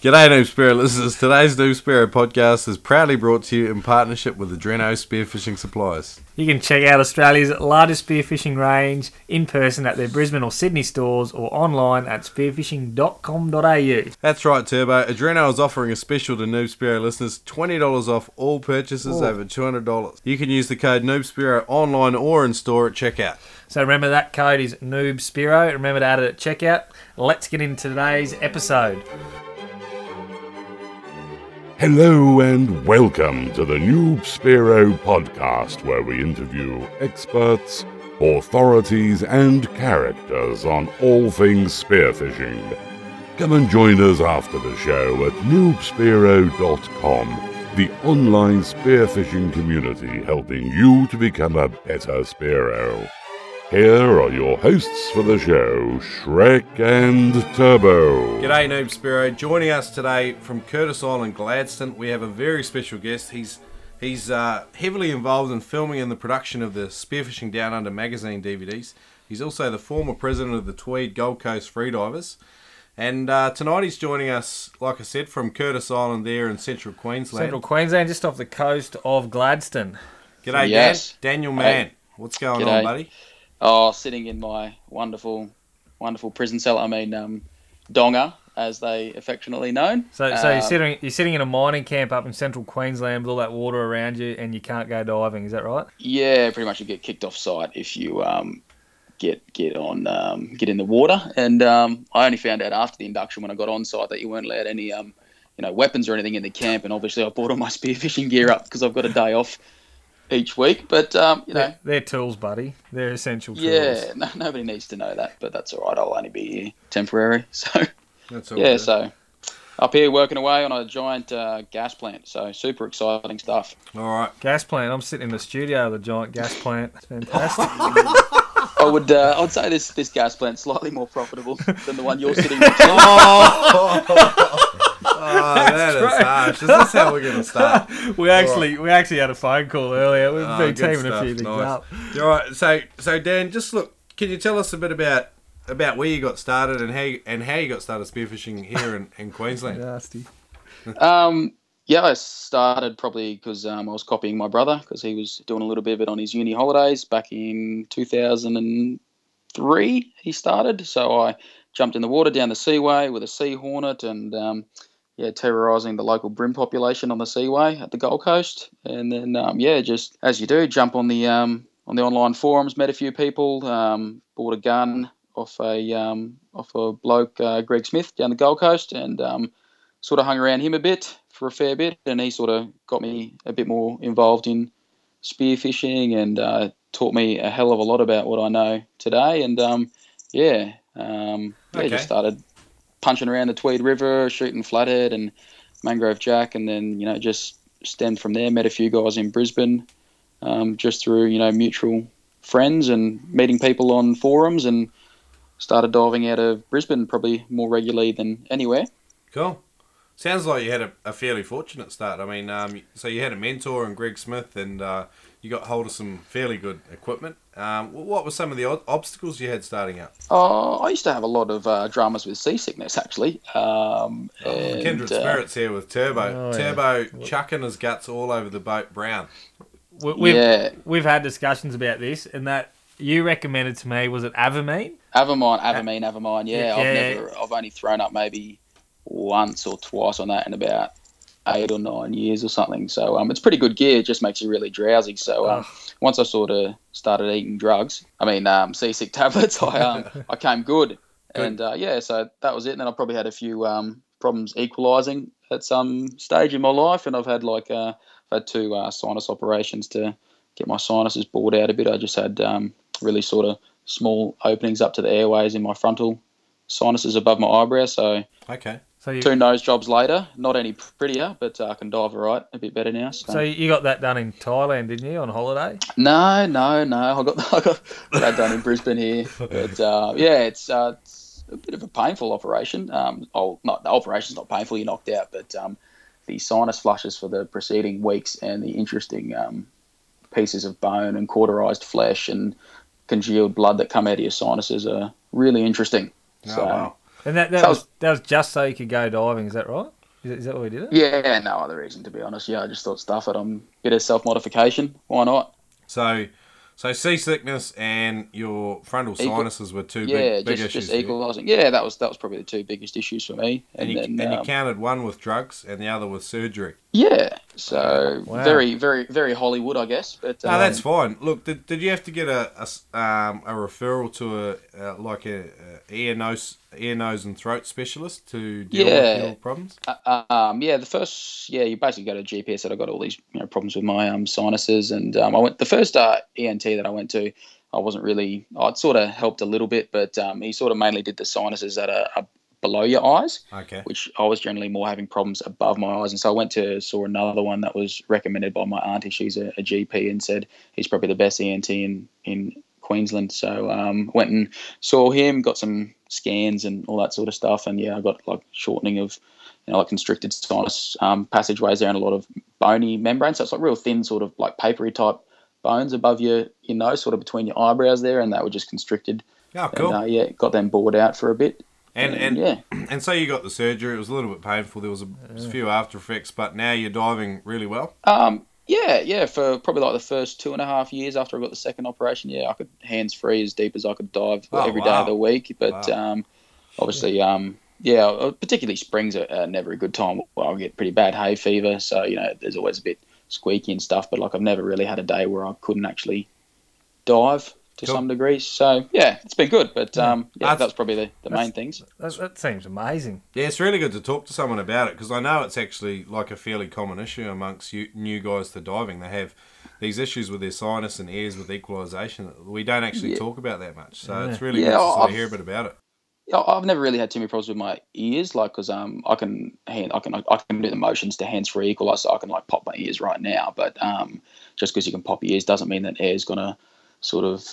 G'day New Spear listeners, today's New Spear podcast is proudly brought to you in partnership with Adreno Spearfishing Supplies. You can check out Australia's largest spearfishing range in person at their Brisbane or Sydney stores or online at spearfishing.com.au. That's right Turbo, Adreno is offering a special to Noob Spearo listeners, $20 off all purchases over $200. You can use the code Noob Spearo online or in store at checkout. So remember that code is Noob Spearo, remember to add it at checkout. Let's get into today's episode. Hello and welcome to the Noob Spearo podcast, where we interview experts, authorities and characters on all things spearfishing. Come and join us after the show at noobspearo.com, the online spearfishing community helping you to become a better Spearo. Here are your hosts for the show, Shrek and Turbo. G'day Noob Spearo. Joining us today from Curtis Island, Gladstone, we have a very special guest. He's heavily involved in filming and the production of the Spearfishing Down Under magazine DVDs. He's also the former president of the Tweed Gold Coast Freedivers. And tonight he's joining us, like I said, from Curtis Island there in central Queensland. Central Queensland, just off the coast of Gladstone. G'day, yes. Daniel Mann. Hey. What's going on, buddy? Oh, sitting in my wonderful prison cell. I mean, Donga, as they affectionately known. So you're sitting in a mining camp up in central Queensland with all that water around you, and you can't go diving. Is that right? Yeah, pretty much. You get kicked off site if you get in the water. And I only found out after the induction when I got on site that you weren't allowed any weapons or anything in the camp. And obviously, I bought all my spearfishing gear up because I've got a day off each week, but they're tools, buddy. They're essential tools. Yeah, no, nobody needs to know that, but that's all right. I'll only be here temporary, so that's all. Yeah, good. So up here working away on a giant gas plant, so super exciting stuff. All right, gas plant. I'm sitting in the studio with a giant gas plant. It's fantastic. I'd say this gas plant's slightly more profitable than the one you're sitting in. Oh, that is harsh. Is this how we're going to start? We actually had a phone call earlier. We've been teaming a few things up. All right, so Dan, just look, can you tell us a bit about where you got started and how you got started spearfishing here in Queensland? Nasty. Yeah, I started probably because I was copying my brother because he was doing a little bit of it on his uni holidays back in 2003. He started, so I jumped in the water down the seaway with a Sea Hornet and terrorising the local brim population on the seaway at the Gold Coast. And then, just as you do, jump on the online forums, met a few people, bought a gun off a bloke, Greg Smith, down the Gold Coast, and sort of hung around him a bit for a fair bit. And he sort of got me a bit more involved in spearfishing and taught me a hell of a lot about what I know today. And, just started punching around the Tweed River, shooting flathead and mangrove jack, and then just stemmed from there. Met a few guys in Brisbane, just through mutual friends and meeting people on forums, and started diving out of Brisbane probably more regularly than anywhere. Cool. Sounds like you had a fairly fortunate start. I mean, so you had a mentor in Greg Smith, and you got hold of some fairly good equipment. What were some of the obstacles you had starting out? Oh, I used to have a lot of dramas with seasickness, actually. Kindred spirits here with Turbo. Chucking his guts all over the boat, brown. We've had discussions about this, and that you recommended to me, was it Avamine? Avamine. Yeah. I've only thrown up maybe once or twice on that in about 8 or 9 years or something. So it's pretty good gear. It just makes you really drowsy. So once I sort of started eating drugs, seasick tablets, I came good. And so that was it. And then I probably had a few problems equalising at some stage in my life, and I've had I've had two sinus operations to get my sinuses bored out a bit. I just had really sort of small openings up to the airways in my frontal sinuses above my eyebrow. So okay. So two nose jobs later, not any prettier, but I can dive all right a bit better now. So you got that done in Thailand, didn't you, on holiday? No. I got that done in Brisbane here. But it's a bit of a painful operation. The operation's not painful, you're knocked out, but the sinus flushes for the preceding weeks and the interesting pieces of bone and cauterised flesh and congealed blood that come out of your sinuses are really interesting. Oh, so, wow. And that was just so you could go diving, is that right? Is that why we did it? Yeah, no other reason, to be honest. Yeah, I just thought, stuff it. Bit of self-modification. Why not? So seasickness and your frontal sinuses were two big issues. Yeah, just equalising. Yeah, that was probably the two biggest issues for me. And you counted one with drugs and the other with surgery. Yeah, so very, very, very Hollywood, I guess. But no, that's fine. Look, did you have to get a referral to a ear, nose and throat specialist to deal with your problems? You basically go to a GP and said I got all these problems with my sinuses, and I went the first ENT that I went to. I wasn't really. I'd sort of helped a little bit, but he sort of mainly did the sinuses that are below your eyes. Okay. Which I was generally more having problems above my eyes, and so I saw another one that was recommended by my auntie. She's a GP, and said he's probably the best ENT in Queensland. So went and saw him, got some scans and all that sort of stuff, and I got like shortening of constricted sinus passageways there, and a lot of bony membrane, so it's like real thin sort of like papery type bones above your nose, sort of between your eyebrows there, and they were just constricted. Oh, cool. And, got them bored out for a bit, and so you got the surgery. It was a little bit painful, there was a few after effects, but now you're diving really well. Yeah, for probably like the first 2.5 years after I got the second operation, I could hands-free as deep as I could dive every day of the week. But obviously, particularly springs are never a good time. Well, I get pretty bad hay fever, so, there's always a bit squeaky and stuff. But, I've never really had a day where I couldn't actually dive to some degree. So, it's been good. But, that's probably the main things. That seems amazing. Yeah, it's really good to talk to someone about it, because I know it's actually like a fairly common issue amongst new guys to diving. They have these issues with their sinus and ears with equalisation. We don't actually talk about that much. So it's really good to hear a bit about it. I've never really had too many problems with my ears, because I can do the motions to hands-free equalise, so I can pop my ears right now. But just because you can pop your ears doesn't mean that air's going to sort of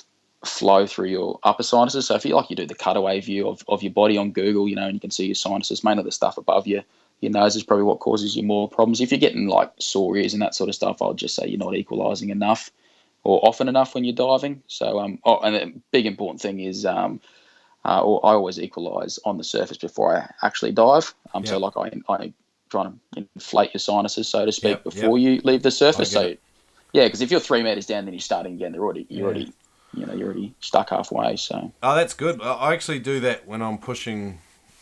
flow through your upper sinuses. So if you you do the cutaway view of your body on Google, and you can see your sinuses, mainly the stuff above your nose is probably what causes you more problems. If you're getting sore ears and that sort of stuff, I'll just say you're not equalising enough or often enough when you're diving. So and a big important thing is I always equalise on the surface before I actually dive. So I try to inflate your sinuses, so to speak, before you leave the surface. So because if you're 3 metres down, then you're starting again. You're already stuck halfway. So that's good. I actually do that when I'm pushing,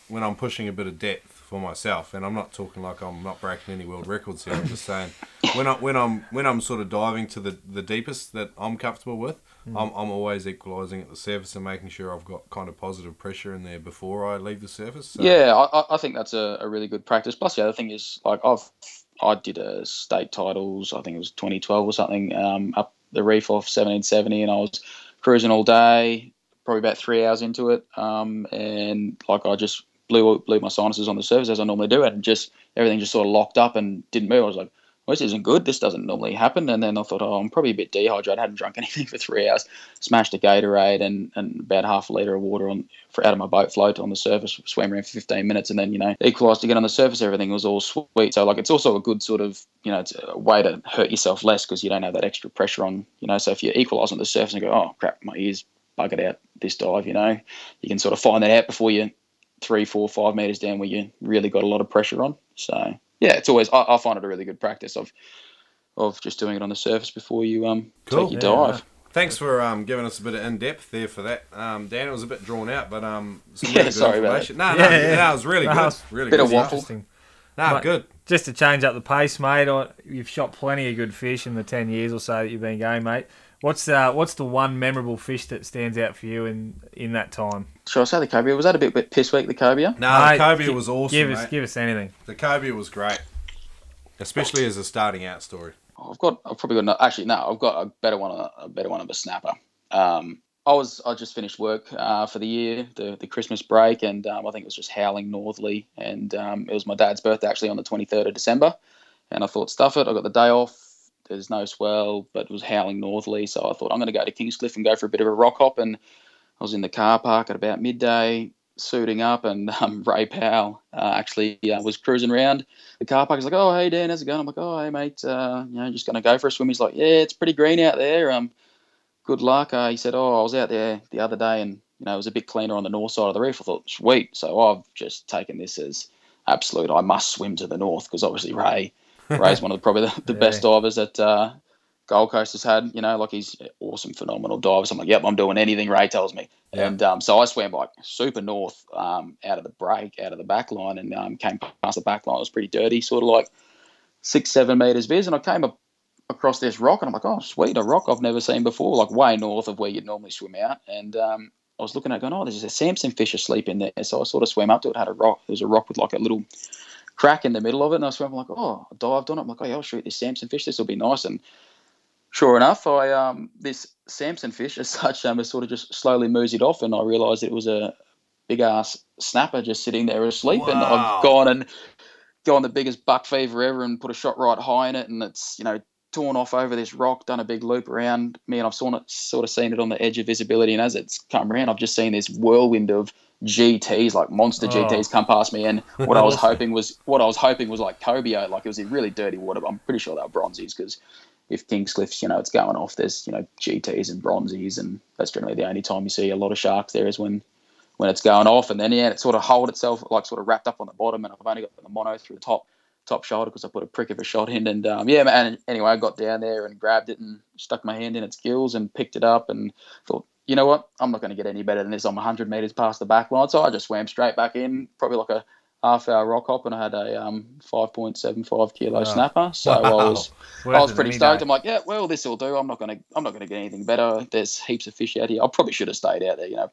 a bit of depth for myself, and I'm not talking like I'm not breaking any world records here. I'm just saying when I'm sort of diving to the deepest that I'm comfortable with, I'm always equalising at the surface and making sure I've got kind of positive pressure in there before I leave the surface. So. Yeah, I think that's a really good practice. Plus the other thing is I did a state titles, I think it was 2012 or something, up the reef off 1770, and I was cruising all day, probably about 3 hours into it, and I just blew my sinuses on the surface as I normally do, and just everything just sort of locked up and didn't move. I was like, well, this isn't good, this doesn't normally happen. And then I thought, I'm probably a bit dehydrated, I hadn't drunk anything for 3 hours, smashed a Gatorade and about half a litre of water out of my boat float on the surface, swam around for 15 minutes, and then, equalised again on the surface, everything was all sweet. So, it's also a good sort of, it's a way to hurt yourself less, because you don't have that extra pressure on, so if you equalise on the surface and go, oh, crap, my ears buggered out this dive, you can sort of find that out before you're 3, 4, 5 metres down where you really got a lot of pressure on. So... yeah, it's always. I find it a really good practice of just doing it on the surface before you take your dive. Thanks for giving us a bit of in depth there for that, Dan. It was a bit drawn out, but some really good information. It was really good. Really bit of waffle. Good. Just to change up the pace, mate. You've shot plenty of good fish in the 10 years or so that you've been going, mate. What's the one memorable fish that stands out for you in that time? Should I say the cobia? Was that a bit piss weak, the cobia? No, the cobia was awesome. Give us anything. The cobia was great, especially as a starting out story. I've got a better one of a snapper. I just finished work for the year, the Christmas break, and I think it was just howling northerly, and it was my dad's birthday actually on the 23rd of December, and I thought, stuff it, I got the day off. There's no swell, but it was howling northerly, so I thought I'm going to go to Kingscliff and go for a bit of a rock hop. And I was in the car park at about midday, suiting up, and Ray Powell actually was cruising around the car park. He's like, "Oh, hey Dan, how's it going?" I'm like, "Oh, hey mate, just going to go for a swim." He's like, "Yeah, it's pretty green out there. Good luck." He said, "Oh, I was out there the other day and you know, it was a bit cleaner on the north side of the reef. I thought, sweet. So I've just taken this as absolute, I must swim to the north, because obviously Ray's one of probably the best divers that Gold Coast has had. You know, like, he's an awesome, phenomenal diver. So I'm like, yep, I'm doing anything Ray tells me. Yeah. And so I swam like super north out of the break, out of the back line, and came past the back line. It was pretty dirty, sort of like 6-7 meters vis, and I came up across this rock, and I'm like, oh, sweet, a rock I've never seen before, like way north of where you'd normally swim out. And I was looking at it going, oh, there's a Samson fish asleep in there. So I sort of swam up to it, had a rock. There's a rock with like a little crack in the middle of it, and I swam, I'm like, oh, I dived on it. I'm like, oh, yeah, I'll shoot this Samson fish. This will be nice. And sure enough, I this Samson fish as such sort of just slowly moosied off, and I realised it was a big-ass snapper just sitting there asleep. Wow. And I've gone the biggest buck fever ever and put a shot right high in it, and it's, you know, torn off over this rock, done a big loop around me, and I've sort of seen it on the edge of visibility, and as it's come around, I've just seen this whirlwind of GTs, like monster GTs, come past me, and what I was hoping was like cobio, like it was in really dirty water, but I'm pretty sure they were bronzies, because if Kingscliff's, you know, it's going off, there's, you know, GTs and bronzies, and that's generally the only time you see a lot of sharks there is when it's going off. And then, yeah, it sort of holed itself, like sort of wrapped up on the bottom, and I've only got the mono through the top shoulder because I put a prick of a shot in. And yeah, man, anyway, I got down there and grabbed it and stuck my hand in its gills and picked it up and thought, you know what, I'm not going to get any better than this. I'm 100 metres past the back line. So I just swam straight back in, probably like a half-hour rock hop, and I had a 5.75 kilo snapper. So I was pretty stoked. I'm like, yeah, well, this will do. I'm not gonna get anything better. There's heaps of fish out here. I probably should have stayed out there. You know,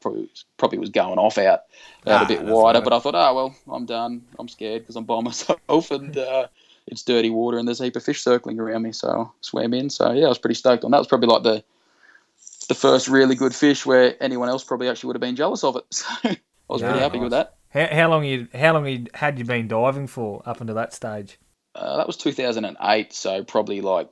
probably was going off out a bit wider. But I thought, oh well, I'm done. I'm scared because I'm by myself, and it's dirty water, and there's a heap of fish circling around me. So I swam in. So yeah, I was pretty stoked on that. It was probably like the first really good fish where anyone else probably actually would have been jealous of it. So I was really happy with that. How long had you been diving for up until that stage? That was 2008, so probably like,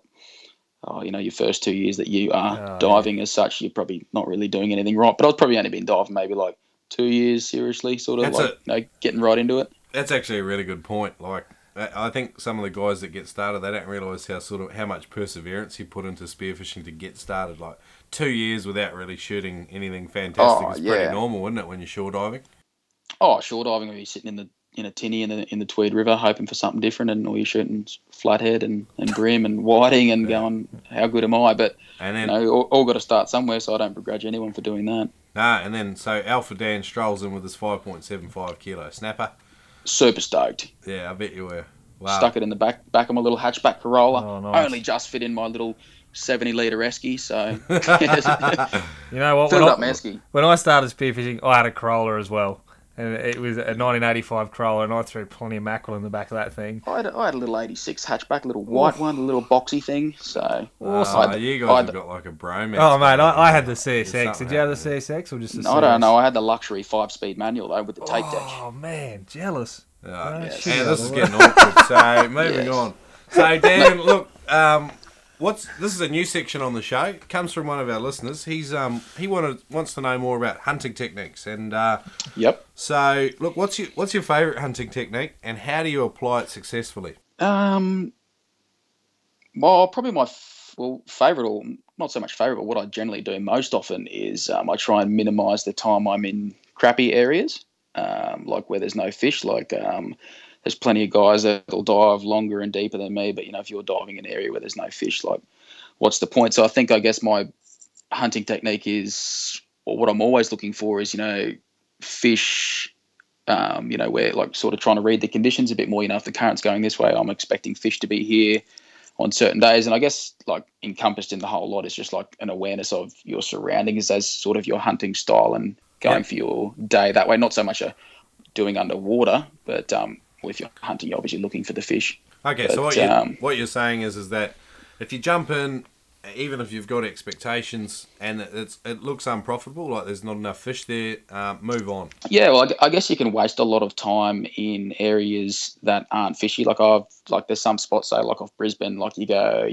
you know, your first 2 years that you are diving as such, you're probably not really doing anything right. But I've probably only been diving maybe like 2 years seriously, sort of getting right into it. That's actually a really good point. Like, I think some of the guys that get started, they don't realise how much perseverance you put into spearfishing to get started. Like 2 years without really shooting anything fantastic is pretty normal, isn't it, when you're shore diving? Oh, shore diving, where you're sitting in a tinny in the Tweed River hoping for something different, and all you're shooting flathead and brim and whiting and going, how good am I? But, and then, you know, all got to start somewhere, so I don't begrudge anyone for doing that. Nah, and then so Alpha Dan strolls in with his 5.75 kilo snapper. Super stoked. Yeah, I bet you were. Wow. Stuck it in the back of my little hatchback Corolla. Oh, nice. Only just fit in my little 70-litre esky, so... You know what? Filled up my esky. When I started spearfishing, I had a Corolla as well. And it was a 1985 Corolla, and I threw plenty of mackerel in the back of that thing. I had a little 86 hatchback, a little white one, a little boxy thing. So awesome. You guys have got like a bromance. Oh, mate, I had the CSX. Did you have the CSX or just the CSX? I don't know. I had the luxury 5-speed manual, though, with the tape deck. Oh, man, jealous. Yeah, this is getting awkward. So moving on. So, Dan, look, this is a new section on the show. It comes from one of our listeners. He's wants to know more about hunting techniques, and yep. So look, what's your favourite hunting technique, and how do you apply it successfully? Well, probably my favourite, or not so much favourite, but what I generally do most often is I try and minimise the time I'm in crappy areas, like where there's no fish, like. There's plenty of guys that'll dive longer and deeper than me, but, you know, if you're diving in an area where there's no fish, like, what's the point? So I think, I guess, my hunting technique is, or what I'm always looking for is, you know, fish, you know, where, like, sort of trying to read the conditions a bit more. You know, if the current's going this way, I'm expecting fish to be here on certain days. And I guess, like, encompassed in the whole lot is just, like, an awareness of your surroundings as sort of your hunting style and going for your day that way. Not so much doing underwater, but... if you're hunting, you're obviously looking for the fish. Okay, but, so what you're saying is that if you jump in, even if you've got expectations and it looks unprofitable, like there's not enough fish there, move on. Yeah, well, I guess you can waste a lot of time in areas that aren't fishy. Like there's some spots, say, like off Brisbane, like you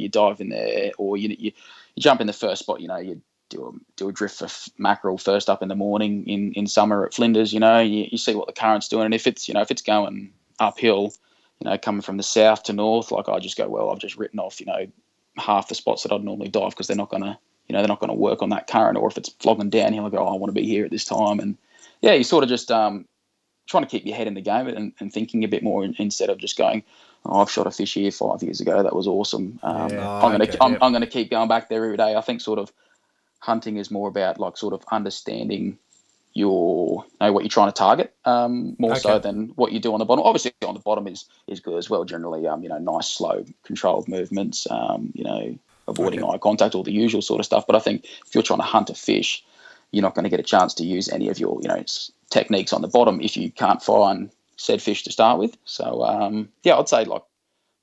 dive in there, or you jump in the first spot, you know, you do a drift for mackerel first up in the morning in summer at Flinders, you know, you see what the current's doing, and if it's, you know, if it's going uphill, you know, coming from the south to north, like I just go, well, I've just written off, you know, half the spots that I'd normally dive because they're not going to you know, they're not going to work on that current, or if it's flogging downhill, I go, oh, I want to be here at this time. And yeah, you sort of just trying to keep your head in the game and thinking a bit more instead of just going, oh, I've shot a fish here 5 years ago. That was awesome. I'm going to keep going back there every day. I think sort of hunting is more about like sort of understanding your, you know, what you're trying to target so than what you do on the bottom. Obviously, on the bottom is good as well. Generally, you know, nice, slow, controlled movements. You know, avoiding eye contact, all the usual sort of stuff. But I think if you're trying to hunt a fish, you're not going to get a chance to use any of your, you know, techniques on the bottom if you can't find said fish to start with. So yeah, I'd say like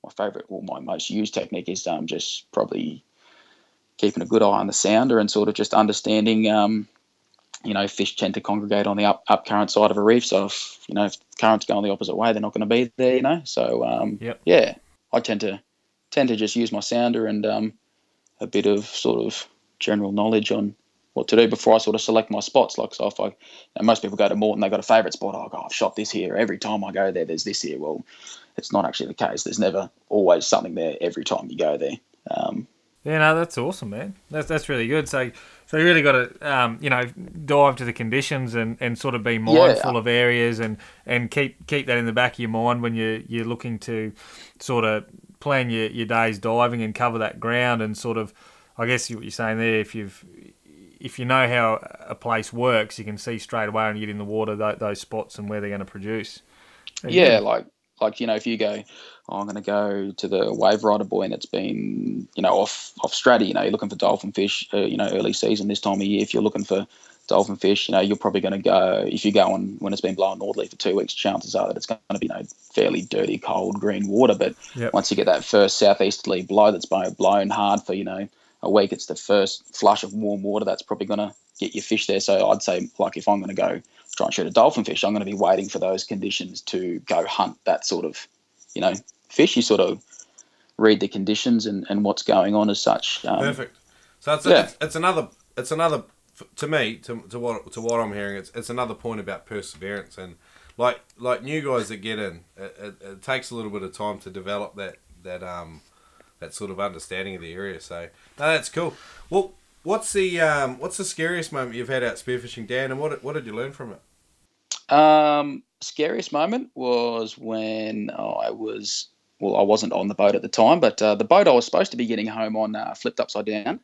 my favorite or my most used technique is just probably keeping a good eye on the sounder and sort of just understanding, you know, fish tend to congregate on the up current side of a reef. So if, you know, if currents go on the opposite way, they're not going to be there, you know. So yeah, I tend to just use my sounder and a bit of sort of general knowledge on what to do before I sort of select my spots. Like, so if I, you know, most people go to Morton, they've got a favourite spot. Oh, God, I've shot this here. Every time I go there, there's this here. Well, it's not actually the case. There's never always something there every time you go there. Yeah, no, that's awesome, man. That's really good. So you really got to, you know, dive to the conditions and sort of be mindful of areas and keep that in the back of your mind when you're looking to sort of plan your day's diving and cover that ground and sort of, I guess what you're saying there, if you know how a place works, you can see straight away and get in the water those spots and where they're going to produce. Yeah, like you know, if you go, oh, I'm going to go to the wave rider buoy and it's been, you know, off strata, you know, you're looking for dolphin fish, you know, early season this time of year. If you're looking for dolphin fish, you know, you're probably going to go, if you go on when it's been blowing northerly for 2 weeks, chances are that it's going to be, you know, fairly dirty, cold, green water. But once you get that first southeasterly blow that's blown hard for, you know, a week, it's the first flush of warm water that's probably going to get your fish there. So I'd say, like, if I'm going to go try and shoot a dolphin fish, I'm going to be waiting for those conditions to go hunt that sort of, you know, fish. You sort of read the conditions and what's going on as such. Perfect. So it's another to me, to what I'm hearing, it's another point about perseverance. And like new guys that get in, it takes a little bit of time to develop that sort of understanding of the area. So no, that's cool. Well, what's the scariest moment you've had out spearfishing, Dan, and what did you learn from it? Scariest moment was when I wasn't on the boat at the time, but the boat I was supposed to be getting home on flipped upside down.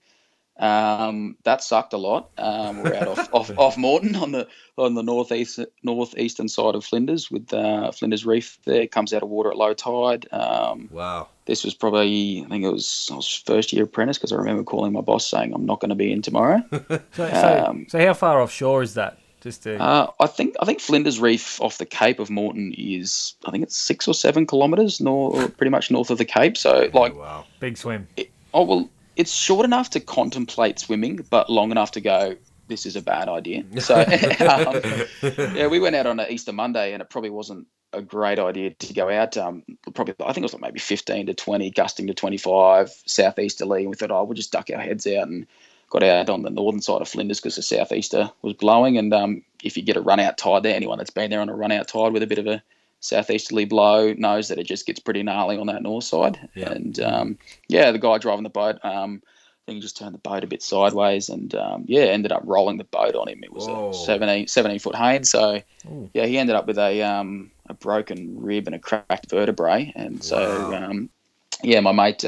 That sucked a lot. We're out off Morton on the northeastern side of Flinders with Flinders Reef there. Comes out of water at low tide. Wow. This was probably, I was first year apprentice, because I remember calling my boss saying I'm not going to be in tomorrow. So how far offshore is that? Just to... I think Flinders Reef off the Cape of Moreton is, I think it's 6 or 7 kilometres north, pretty much north of the Cape. So like, oh, wow, big swim. It's short enough to contemplate swimming, but long enough to go, this is a bad idea. So, yeah, we went out on an Easter Monday, and it probably wasn't a great idea to go out. I think it was like maybe 15 to 20, gusting to 25, southeasterly. And we thought, oh, we'll just duck our heads out, and got out on the northern side of Flinders because the southeaster was blowing. And if you get a run-out tide there, anyone that's been there on a run-out tide with a bit of a southeasterly blow knows that it just gets pretty gnarly on that north side. Yeah. And the guy driving the boat, I think he just turned the boat a bit sideways, and ended up rolling the boat on him. It was a 17-foot Haines. So he ended up with a broken rib and a cracked vertebrae. And so my mate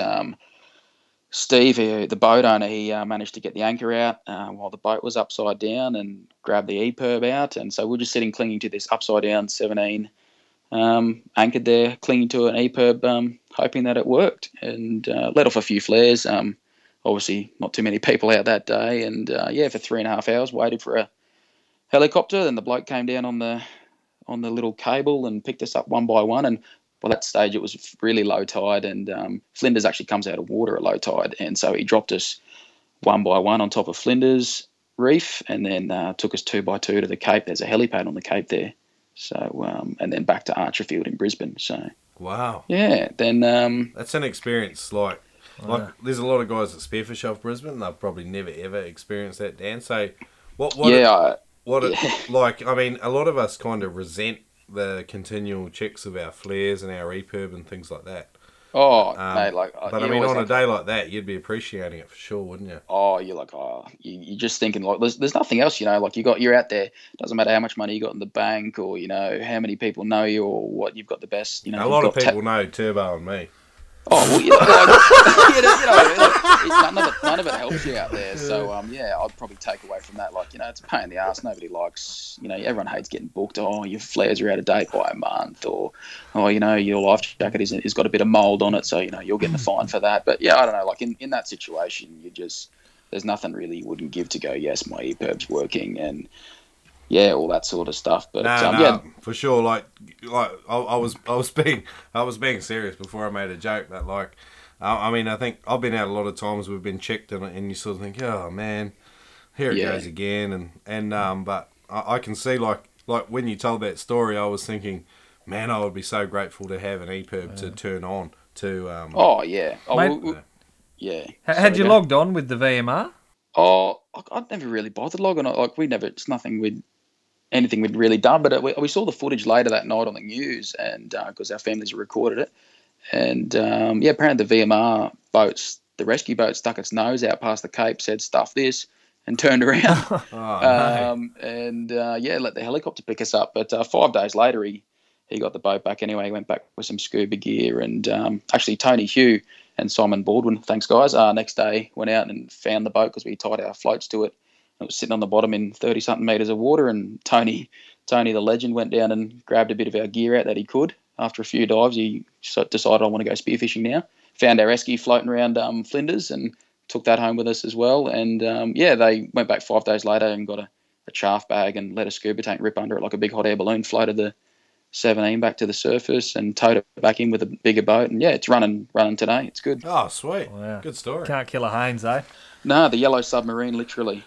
Steve, the boat owner, he managed to get the anchor out while the boat was upside down, and grabbed the EPIRB out. And so we're just sitting clinging to this upside down 17, anchored there, clinging to an EPIRB, hoping that it worked, and let off a few flares. Obviously not too many people out that day, and for 3.5 hours waited for a helicopter. Then the bloke came down on the little cable and picked us up one by one, and by that stage it was really low tide, and Flinders actually comes out of water at low tide, and so he dropped us one by one on top of Flinders Reef, and then took us 2 by 2 to the Cape. There's a helipad on the Cape there. So, and then back to Archerfield in Brisbane. So, wow. Yeah. Then, that's an experience. There's a lot of guys that spearfish off Brisbane, and they've probably never ever experienced that, Dan. So, I mean, a lot of us kind of resent the continual checks of our flares and our EPIRB and things like that. Oh, no, like... But, I mean, on a day like that, you'd be appreciating it for sure, wouldn't you? Oh, you're like, oh, you're just thinking, like, there's nothing else, you know, like, you're out there, doesn't matter how much money you got in the bank or, you know, how many people know you or what, you've got the best, you know... A lot of people know Turbo and me. Oh, well, you know, none of it helps you out there. So, yeah, I'd probably take away from that, like, you know, it's a pain in the ass. Nobody likes, you know, everyone hates getting booked. Oh, your flares are out of date by a month, or, oh, you know, your life jacket has got a bit of mould on it, so, you know, you're getting a fine for that. But, yeah, I don't know, like, in that situation, you just, there's nothing really you wouldn't give to go, yes, my EPIRB's working, and, yeah, all that sort of stuff. But yeah, for sure. Like I was being serious before I made a joke. That like, I mean, I think I've been out a lot of times. We've been checked, and you sort of think, oh man, here it goes again. And but I can see like when you told that story, I was thinking, man, I would be so grateful to have an EPIRB to turn on to. Oh yeah, yeah. Had you logged on with the VMR? Oh, I'd never really bothered logging on. Like we never, it's nothing we'd. Anything we'd really done, but we saw the footage later that night on the news, and because our families recorded it, and yeah, apparently the VMR boats, the rescue boat, stuck its nose out past the Cape, said "stuff this," and turned around, yeah, let the helicopter pick us up. But 5 days later, he got the boat back anyway. He went back with some scuba gear, and actually Tony Hugh and Simon Baldwin, thanks guys. Next day went out and found the boat because we tied our floats to it. It was sitting on the bottom in 30-something metres of water, and Tony the legend, went down and grabbed a bit of our gear out that he could. After a few dives, he decided, I want to go spearfishing now. Found our esky floating around Flinders and took that home with us as well. And, yeah, they went back 5 days later and got a chaff bag and let a scuba tank rip under it like a big hot air balloon, floated the 17 back to the surface and towed it back in with a bigger boat. And, yeah, it's running today. It's good. Oh, sweet. Oh, yeah. Good story. Can't kill a Haines, eh? No, the yellow submarine, literally.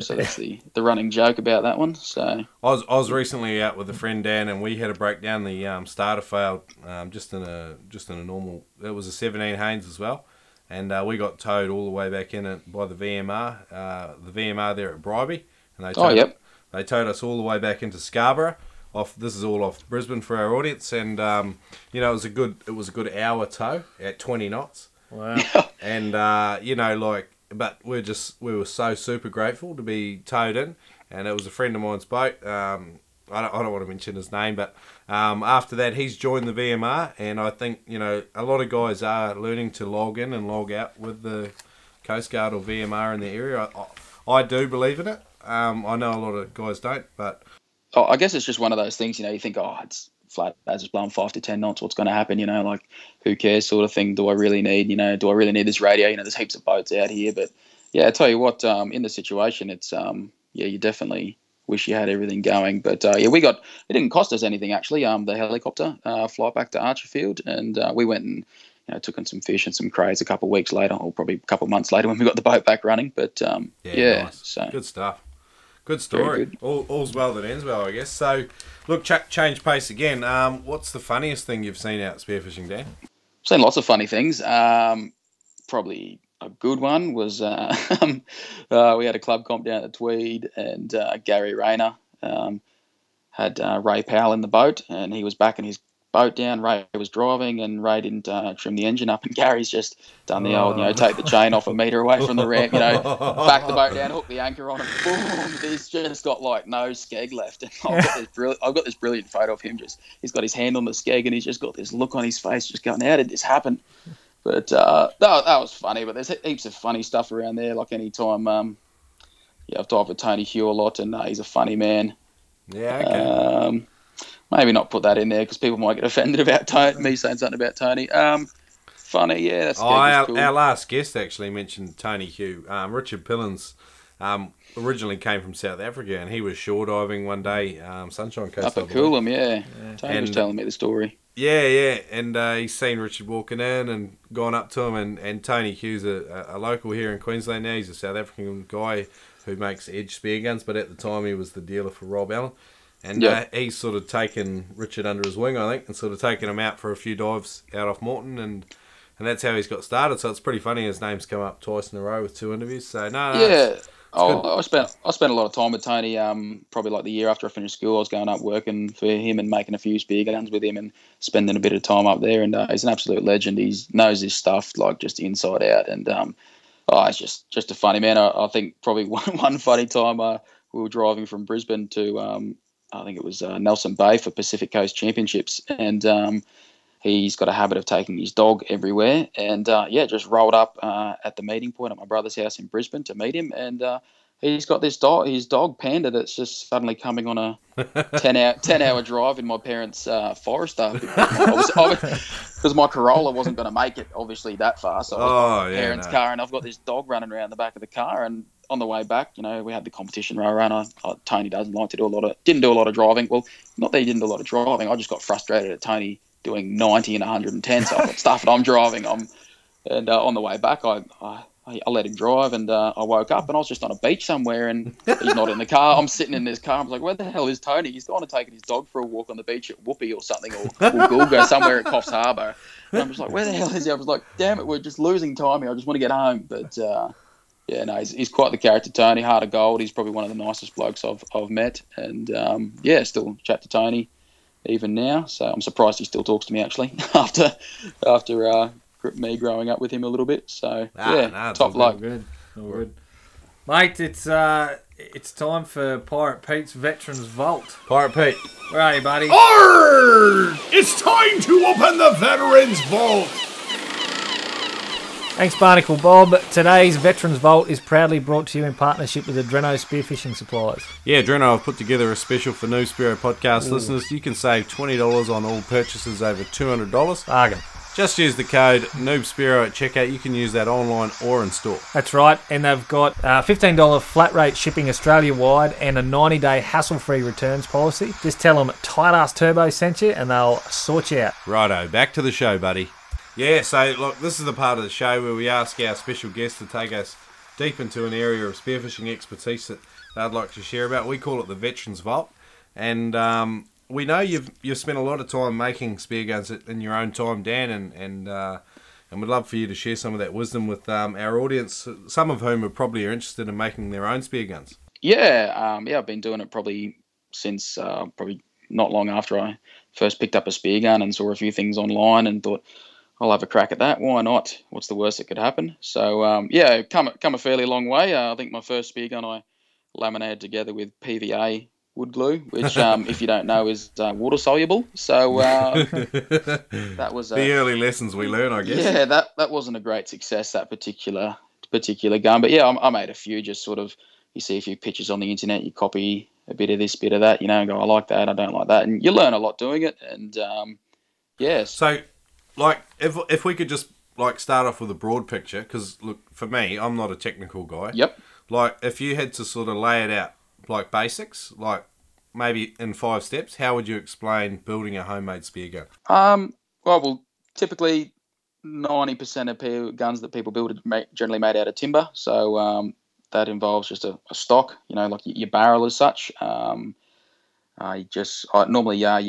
So that's the running joke about that one. So I was recently out with a friend, Dan, and we had to break down the starter fail just in a normal. It was a 17 Haines as well, and we got towed all the way back in it by the VMR. The VMR there at Bribey, and they they towed us all the way back into Scarborough. This is all off Brisbane for our audience, and you know it was a good hour tow at 20 knots. Wow, and you know like. But we were so super grateful to be towed in, and it was a friend of mine's boat. I don't want to mention his name, but after that he's joined the VMR, and I think you know a lot of guys are learning to log in and log out with the Coast Guard or VMR in the area. I do believe in it. I know a lot of guys don't, but I guess it's just one of those things. You know, you think, oh, it's flat as it's blowing 5 to 10 knots, what's going to happen, you know, like who cares sort of thing. Do I really need this radio, you know, there's heaps of boats out here. But yeah, I tell you what, in the situation it's yeah, you definitely wish you had everything going. But yeah, it didn't cost us anything actually, the helicopter flight back to Archerfield, and we went and you know took in some fish and some crays a couple of weeks later, or probably a couple of months later when we got the boat back running. But yeah nice. So good stuff. Good story. Good. All's well that ends well, I guess. So, look, Chuck, change pace again. What's the funniest thing you've seen out spearfishing, Dan? I've seen lots of funny things. Probably a good one was we had a club comp down at the Tweed, and Gary Rayner had Ray Powell in the boat, and he was backing his boat down. Ray was driving, and Ray didn't trim the engine up, and Gary's just done the old, you know, take the chain off a metre away from the ramp, you know, back the boat down, hook the anchor on, and boom, he's just got like no skeg left. And I've got this brilliant photo of him, just he's got his hand on the skeg and he's just got this look on his face just going, how did this happen? But that was funny. But there's heaps of funny stuff around there, like any time yeah, I've dived with Tony Hugh a lot, and he's a funny man. Yeah, okay. Maybe not put that in there because people might get offended about me saying something about Tony. Funny, yeah. That's cool. Our last guest actually mentioned Tony Hugh. Richard Pillins originally came from South Africa, and he was shore diving one day, Sunshine Coast. Up at Coolum, yeah. Tony was telling me the story. Yeah. And he's seen Richard walking in and gone up to him, and Tony Hugh's a local here in Queensland now. He's a South African guy who makes edge spear guns, but at the time he was the dealer for Rob Allen. And he's sort of taken Richard under his wing, I think, and sort of taken him out for a few dives out off Morton, and that's how he's got started. So it's pretty funny his name's come up twice in a row with two interviews. So, no, yeah. I spent a lot of time with Tony. Probably like the year after I finished school, I was going up working for him and making a few spear guns with him and spending a bit of time up there. And he's an absolute legend. He knows his stuff like just inside out. And he's just a funny man. I think probably one funny time we were driving from Brisbane to I think it was Nelson Bay for Pacific Coast Championships, and he's got a habit of taking his dog everywhere, and just rolled up at the meeting point at my brother's house in Brisbane to meet him, and he's got this dog, his dog Panda, that's just suddenly coming on a 10-hour drive in my parents' Forester, because my Corolla wasn't going to make it obviously that far, so car, and I've got this dog running around the back of the car, and on the way back, you know, we had the competition run. Tony doesn't like to do a lot of driving. Well, not that he didn't do a lot of driving. I just got frustrated at Tony doing 90 and 110 stuff that I'm driving. On the way back, I let him drive, and I woke up and I was just on a beach somewhere, and he's not in the car. I'm sitting in this car. I'm like, where the hell is Tony? He's gone and taken his dog for a walk on the beach at Whoopee or something, or Woolgoolga somewhere at Coffs Harbour. And I'm just like, where the hell is he? I was like, damn it, we're just losing time here. I just want to get home, but. Yeah, no, he's quite the character, Tony. Heart of gold. He's probably one of the nicest blokes I've met, and still chat to Tony even now. So I'm surprised he still talks to me actually after me growing up with him a little bit. So top bloke. All good, mate. It's time for Pirate Pete's Veterans Vault. Pirate Pete, where are you, buddy? Arrgh! It's time to open the Veterans Vault. Thanks, Barnacle Bob. Today's Veterans Vault is proudly brought to you in partnership with Adreno Spearfishing Supplies. Yeah, Adreno have put together a special for New Spearo podcast listeners. You can save $20 on all purchases over $200. Bargain. Just use the code NoobSpearo at checkout. You can use that online or in store. That's right. And they've got $15 flat rate shipping Australia-wide and a 90-day hassle-free returns policy. Just tell them Tight Ass Turbo sent you and they'll sort you out. Righto. Back to the show, buddy. Yeah, so look, this is the part of the show where we ask our special guests to take us deep into an area of spearfishing expertise that they'd like to share about. We call it the Veterans Vault, and we know you've spent a lot of time making spear guns in your own time, Dan, and we'd love for you to share some of that wisdom with our audience, some of whom are probably interested in making their own spear guns. Yeah, I've been doing it probably since not long after I first picked up a spear gun and saw a few things online and thought, I'll have a crack at that. Why not? What's the worst that could happen? So, come a fairly long way. I think my first spear gun I laminated together with PVA wood glue, which, if you don't know, is water soluble. So that was the early lessons we learn, I guess. Yeah, that wasn't a great success, that particular gun. But yeah, I made a few. Just sort of, you see a few pictures on the internet, you copy a bit of this, bit of that, you know, and go, I like that, I don't like that, and you learn a lot doing it. And so. Like, if we could just, like, start off with a broad picture, because, look, for me, I'm not a technical guy. Yep. Like, if you had to sort of lay it out, like, basics, like, maybe in 5 steps, how would you explain building a homemade spear gun? Well, typically, 90% of guns that people build are generally made out of timber, so that involves just a stock, you know, like your barrel as such. You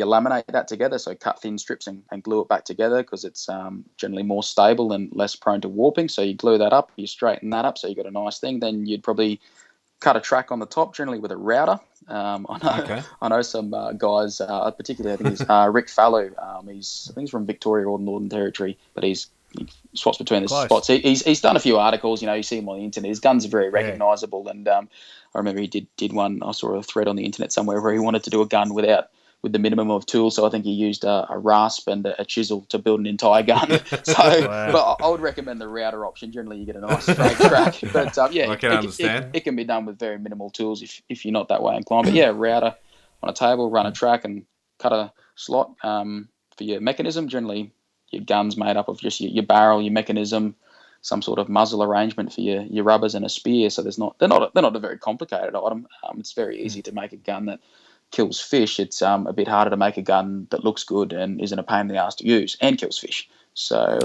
laminate that together, so cut thin strips and glue it back together because it's generally more stable and less prone to warping. So you glue that up, you straighten that up, so you got a nice thing. Then you'd probably cut a track on the top, generally with a router. I know some guys, particularly I think it's Rick Fallu. He's from Victoria or Northern Territory, but he swaps between the spots. He's done a few articles, you know, you see him on the internet. His guns are very recognisable, and I remember he did one. I saw a thread on the internet somewhere where he wanted to do a gun with the minimum of tools. So I think he used a rasp and a chisel to build an entire gun. So, but I would recommend the router option. Generally, you get a nice straight track. But it can be done with very minimal tools if you're not that way inclined. But yeah, router on a table, run a track, and cut a slot for your mechanism. Generally, your gun's made up of just your barrel, your mechanism, some sort of muzzle arrangement for your rubbers and a spear. So they're not a very complicated item. It's very easy to make a gun that kills fish. It's a bit harder to make a gun that looks good and isn't a pain in the ass to use and kills fish. So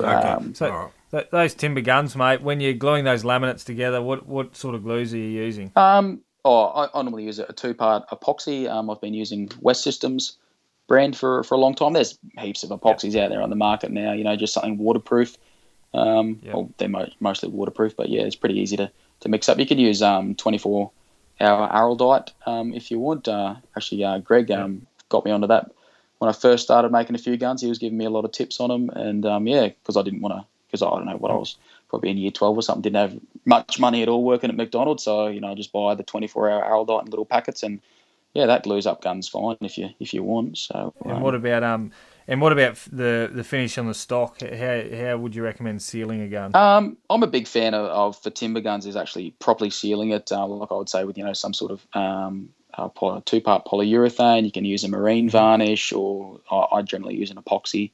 those timber guns, mate, when you're gluing those laminates together, what sort of glues are you using? I normally use a 2-part epoxy. I've been using West Systems brand for a long time. There's heaps of epoxies out there on the market now, you know, just something waterproof. Well, they're mostly waterproof, but yeah, it's pretty easy to to mix up. You could use 24-hour Araldite if you want. Greg got me onto that. When I first started making a few guns, he was giving me a lot of tips on them. And, because I didn't want to – because I don't know what I was probably in year 12 or something, didn't have much money at all working at McDonald's. So, I just buy the 24-hour Araldite in little packets and, that glues up guns fine if you want. So. And what about the finish on the stock? How would you recommend sealing a gun? I'm a big fan of for timber guns is actually properly sealing it, like I would say with, some sort of two-part polyurethane. You can use a marine varnish or I generally use an epoxy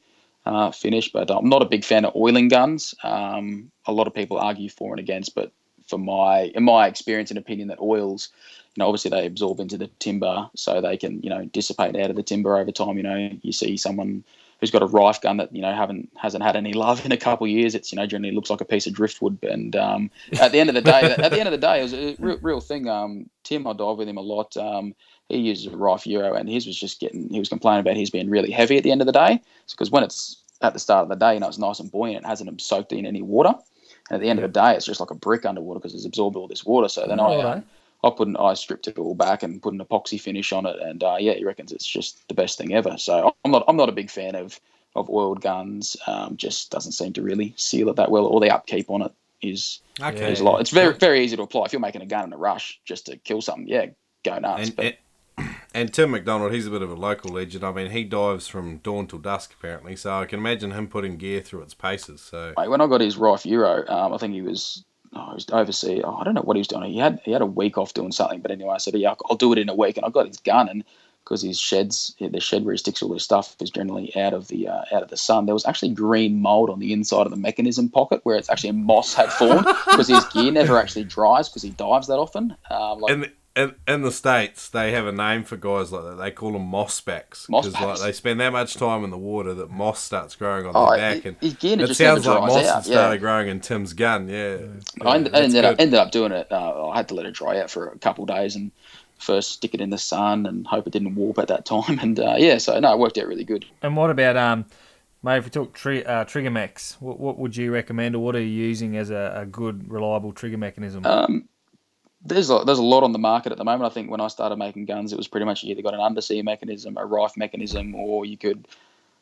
finish, but I'm not a big fan of oiling guns. A lot of people argue for and against, but for in my experience and opinion that oils, obviously they absorb into the timber so they can, dissipate out of the timber over time. You see someone who's got a rife gun that, hasn't had any love in a couple of years. It's, generally looks like a piece of driftwood. And at the end of the day, it was a real thing. Tim, I dive with him a lot. He uses a rife Euro and he was complaining about his being really heavy at the end of the day. Because when it's at the start of the day, it's nice and buoyant, it hasn't soaked in any water. And at the end of the day, it's just like a brick underwater because it's absorbed all this water. So then I stripped it all back and put an epoxy finish on it, and he reckons it's just the best thing ever. So I'm not a big fan of oiled guns. Just doesn't seem to really seal it that well, or the upkeep on it is a lot. It's very very easy to apply if you're making a gun in a rush just to kill something. Yeah, go nuts. And Tim McDonald, he's a bit of a local legend. I mean, he dives from dawn till dusk, apparently, so I can imagine him putting gear through its paces. So when I got his Rife Euro, I think he was overseas. Oh, I don't know what he was doing. He had a week off doing something, but anyway, I said, I'll do it in a week. And I got his gun, and because his shed where he sticks all his stuff is generally out of the sun. There was actually green mold on the inside of the mechanism pocket where it's actually moss had formed because his gear never actually dries because he dives that often. In the States, they have a name for guys like that. They call them mossbacks. Because they spend that much time in the water that moss starts growing on their back. And it sounds like moss started growing in Tim's gun, yeah. I ended up doing it. I had to let it dry out for a couple of days and first stick it in the sun and hope it didn't warp at that time. And, it worked out really good. And what about, mate, if we talk trigger mechs, what would you recommend or what are you using as a good, reliable trigger mechanism? There's a lot on the market at the moment. I think when I started making guns, it was pretty much you either got an undersea mechanism, a rife mechanism, or you could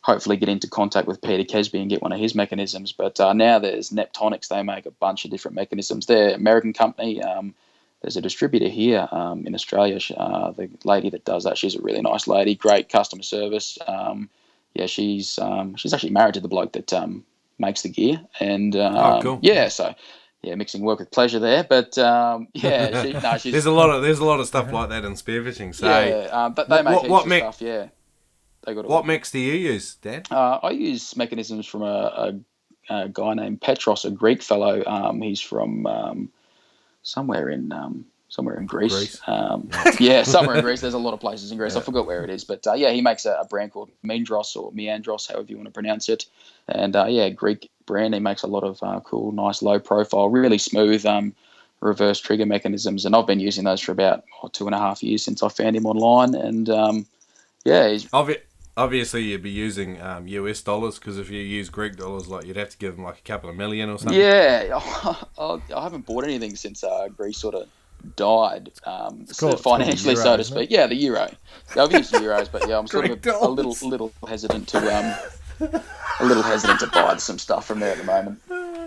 hopefully get into contact with Peter Kesby and get one of his mechanisms. But now there's Neptonics. They make a bunch of different mechanisms. They're an American company. There's a distributor here in Australia. The lady that does that, she's a really nice lady, great customer service. She's actually married to the bloke that makes the gear. And cool. Yeah, mixing work with pleasure there, but she's there's a lot of stuff like that in spearfishing. So but they make heaps of stuff. Yeah, they got what mix do you use, Dan? I use mechanisms from a guy named Petros, a Greek fellow. He's from somewhere in Greece. Somewhere in Greece. There's a lot of places in Greece. I forgot where it is, but he makes a brand called Meandros or Meandros, however you want to pronounce it, and Greek brand. He makes a lot of cool, nice, low profile, really smooth reverse trigger mechanisms, and I've been using those for about 2.5 years since I found him online. And obviously you'd be using US dollars, because if you use Greek dollars, like you'd have to give them like a couple of million or something. Yeah, I haven't bought anything since Greece sort of died financially, euro, so to speak. Yeah, the euro. I've used euros, but I'm sort of a little hesitant to. A little hesitant to buy some stuff from there at the moment.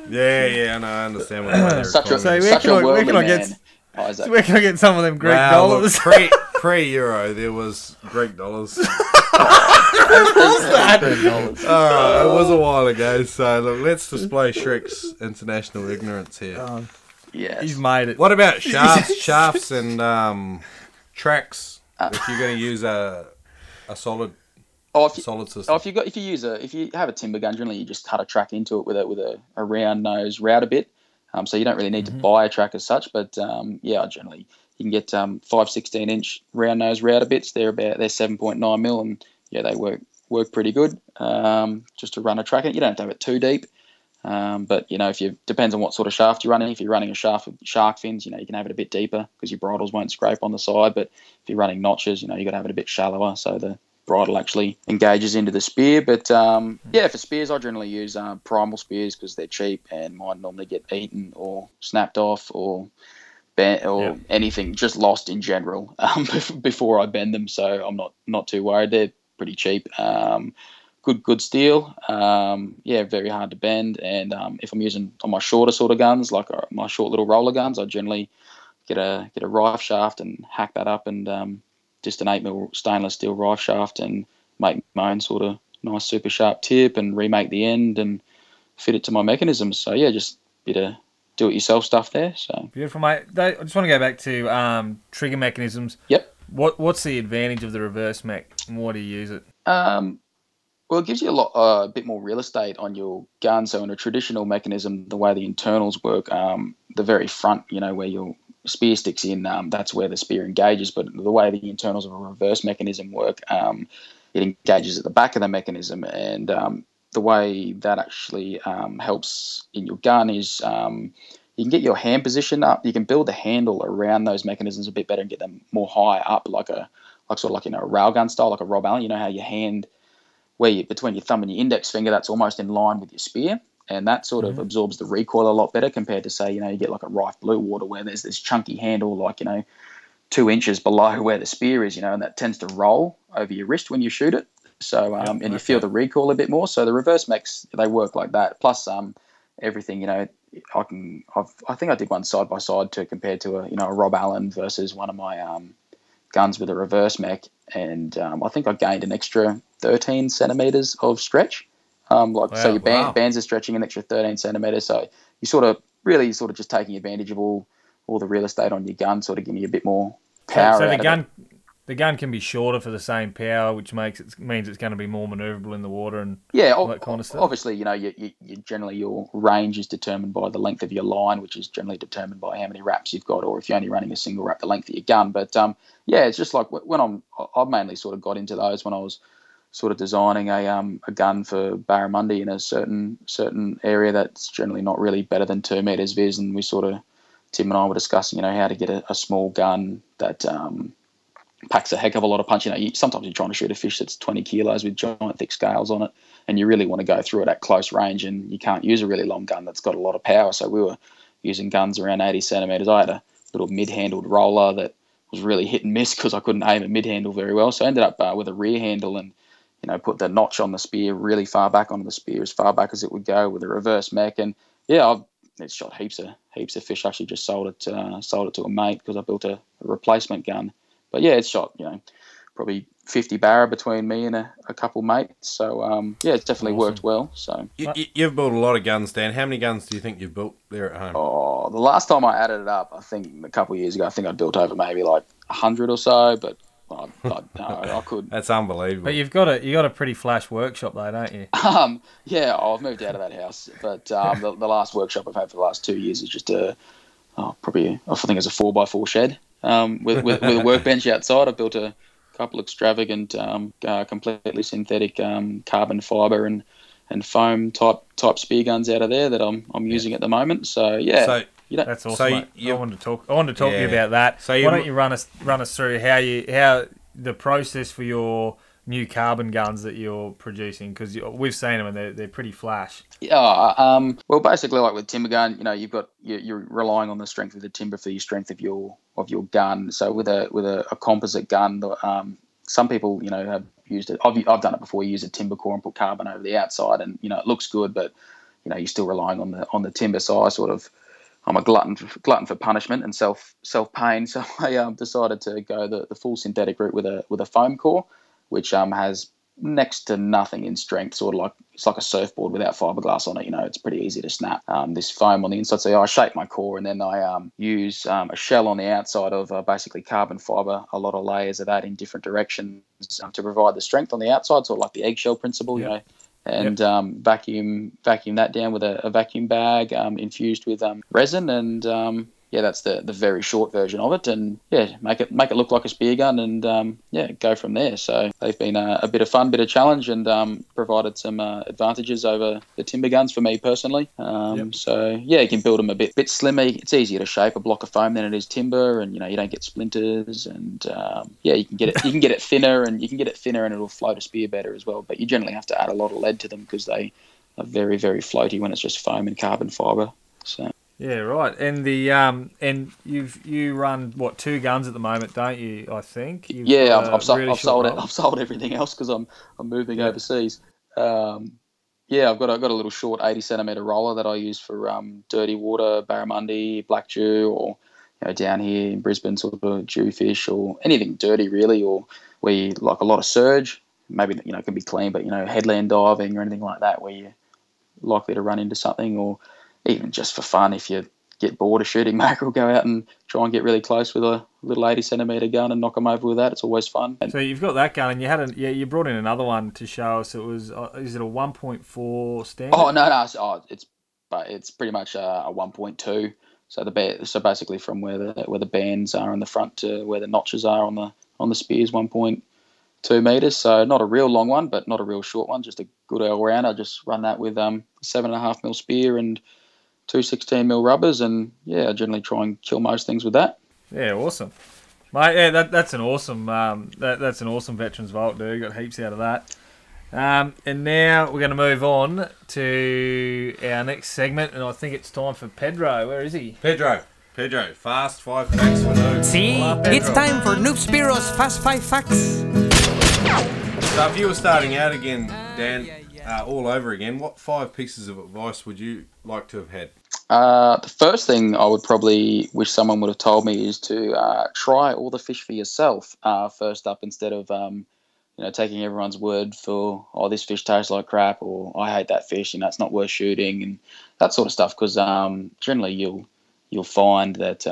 Yeah, I know, I understand what they're where can I get some of them Greek dollars? Look, pre-Euro, there was Greek dollars. It was a while ago, so look, let's display Shrek's international ignorance here. Yeah, he's made it. What about shafts and tracks? If you're going to use a solid... Oh, if you have a timber gun, generally you just cut a track into it with a round nose router bit, so you don't really need to buy a track as such. But generally you can get 5/16-inch round nose router bits. They're 7.9mm, and they work pretty good just to run a track in. You don't have to have it too deep, but if you depends on what sort of shaft you're running. If you're running a shaft with shark fins, you can have it a bit deeper because your bridles won't scrape on the side. But if you're running notches, you got to have it a bit shallower so the bridle actually engages into the spear. But yeah, for spears, I generally use primal spears because they're cheap and mine normally get eaten or snapped off or bent or anything, just lost in general before I bend them. So I'm not too worried. They're pretty cheap. Good steel. Yeah, very hard to bend. And if I'm using on my shorter sort of guns, like my short little roller guns, I generally get a rife shaft and hack that up, and just an 8mm stainless steel rife shaft, and make my own sort of nice super sharp tip and remake the end and fit it to my mechanisms. So yeah, just a bit of do it yourself stuff there. So beautiful, mate. I just want to go back to trigger mechanisms. Yep. What's the advantage of the reverse mech, and why do you use it? Well, it gives you a bit more real estate on your gun. So in a traditional mechanism, the way the internals work, the very front, where your spear sticks in, that's where the spear engages. But the way the internals of a reverse mechanism work, it engages at the back of the mechanism. And the way that actually helps in your gun is you can get your hand position up. You can build the handle around those mechanisms a bit better and get them more high up, like a railgun style, like a Rob Allen. You know how your hand, where you between your thumb and your index finger, that's almost in line with your spear, and that sort of absorbs the recoil a lot better compared to, say, you get like a Rife Blue Water where there's this chunky handle, 2 inches below where the spear is, and that tends to roll over your wrist when you shoot it. So and you feel the recoil a bit more. So the reverse mechs, they work like that. Plus everything, I think I did one side by side to compare to a Rob Allen versus one of my guns with a reverse mech, and I think I gained an extra 13 centimeters of stretch. So your bands are stretching an extra 13 centimeters. So you really just taking advantage of all the real estate on your gun, sort of giving you a bit more power. So the gun can be shorter for the same power, which means it's going to be more manoeuvrable in the water and all that kind of stuff. Obviously, you generally your range is determined by the length of your line, which is generally determined by how many wraps you've got, or if you're only running a single wrap, the length of your gun. But it's just like when I mainly sort of got into those when I was sort of designing a gun for barramundi in a certain area that's generally not really better than 2 meters vis, and we sort of, Tim and I were discussing, how to get a small gun that packs a heck of a lot of punch. Sometimes you're trying to shoot a fish that's 20 kilos with giant thick scales on it, and you really want to go through it at close range, and you can't use a really long gun that's got a lot of power. So we were using guns around 80 centimeters. I had a little mid-handled roller that was really hit and miss because I couldn't aim a mid-handle very well. So I ended up with a rear handle, and put the notch on the spear really far back onto the spear, as far back as it would go, with a reverse mech. And it's shot heaps of fish. I actually just sold it to a mate because I built a replacement gun. But it's shot probably 50 barra between me and a couple mates. So it's definitely worked well. So you've built a lot of guns, Dan. How many guns do you think you've built there at home? Oh, the last time I added it up, I think a couple of years ago, I think I built over maybe 100 or so, but. I could. That's unbelievable. But you got a pretty flash workshop though, don't you? I've moved out of that house, but the last workshop I've had for the last 2 years is just I think it's a 4x4 shed with a workbench outside. I built a couple extravagant completely synthetic carbon fibre and foam type spear guns out of there that I'm using at the moment. So yeah. So, that's awesome. So I wanted to talk to you about that. So why don't you run us through how the process for your new carbon guns that you're producing, because we've seen them and they're pretty flash. Yeah. Well, basically, like with timber gun, you're relying on the strength of the timber for the strength of your gun. So with a composite gun, some people have used it. I've done it before. You use a timber core and put carbon over the outside, and it looks good, but you're still relying on the timber. So I sort of, I'm a glutton for punishment and self pain. So I decided to go the full synthetic route with a foam core, which has next to nothing in strength. Sort of like it's like a surfboard without fiberglass on it. It's pretty easy to snap. This foam on the inside. So I shape my core, and then I use a shell on the outside of basically carbon fiber. A lot of layers of that in different directions to provide the strength on the outside. Sort of like the eggshell principle. Yeah. And vacuum that down with a vacuum bag infused with resin, and yeah, that's the very short version of it, and yeah, make it look like a spear gun, and yeah, go from there. So they've been a bit of fun, bit of challenge, and provided some advantages over the timber guns for me personally. So yeah, you can build them a bit slimmer. It's easier to shape a block of foam than it is timber, and you know, you don't get splinters, and yeah, you can get it thinner, and it'll float a spear better as well. But you generally have to add a lot of lead to them because they are very, very floaty when it's just foam and carbon fibre. So. Yeah, right. And the and you run what, 2 guns at the moment, don't you? I think. I've sold everything else because I'm moving overseas. I've got a little short 80 centimeter roller that I use for dirty water, barramundi, black jew, or you know, down here in Brisbane, sort of jewfish or anything dirty really, or where you like a lot of surge. Maybe you know it can be clean, but you know, headland diving or anything like that where you're likely to run into something, or even just for fun, if you get bored of shooting mackerel, go out and try and get really close with a little 80 centimeter gun and knock them over with that. It's always fun. So you've got that gun, and you had you brought in another one to show us. It was is it a 1.4 standard? Oh no, it's pretty much a 1.2. So basically from where the bands are on the front to where the notches are on the spears, 1.2 meters. So not a real long one, but not a real short one. Just a good all round. I just run that with 7.5 mil spear and 2 16mm rubbers, and yeah, I generally try and kill most things with that. Yeah, awesome, mate. Yeah, that's an awesome Veterans Vault, dude. Got heaps out of that. And now we're going to move on to our next segment, and I think it's time for Pedro. Where is he? Pedro, fast 5 facts for Noob. See, it's time for Noob Spiro's fast 5 facts. So if you were starting out again, Dan, all over again, what 5 pieces of advice would you like to have had? The first thing I would probably wish someone would have told me is to try all the fish for yourself first up, instead of taking everyone's word for, oh, this fish tastes like crap, or I hate that fish, it's not worth shooting, and that sort of stuff, because generally you'll find that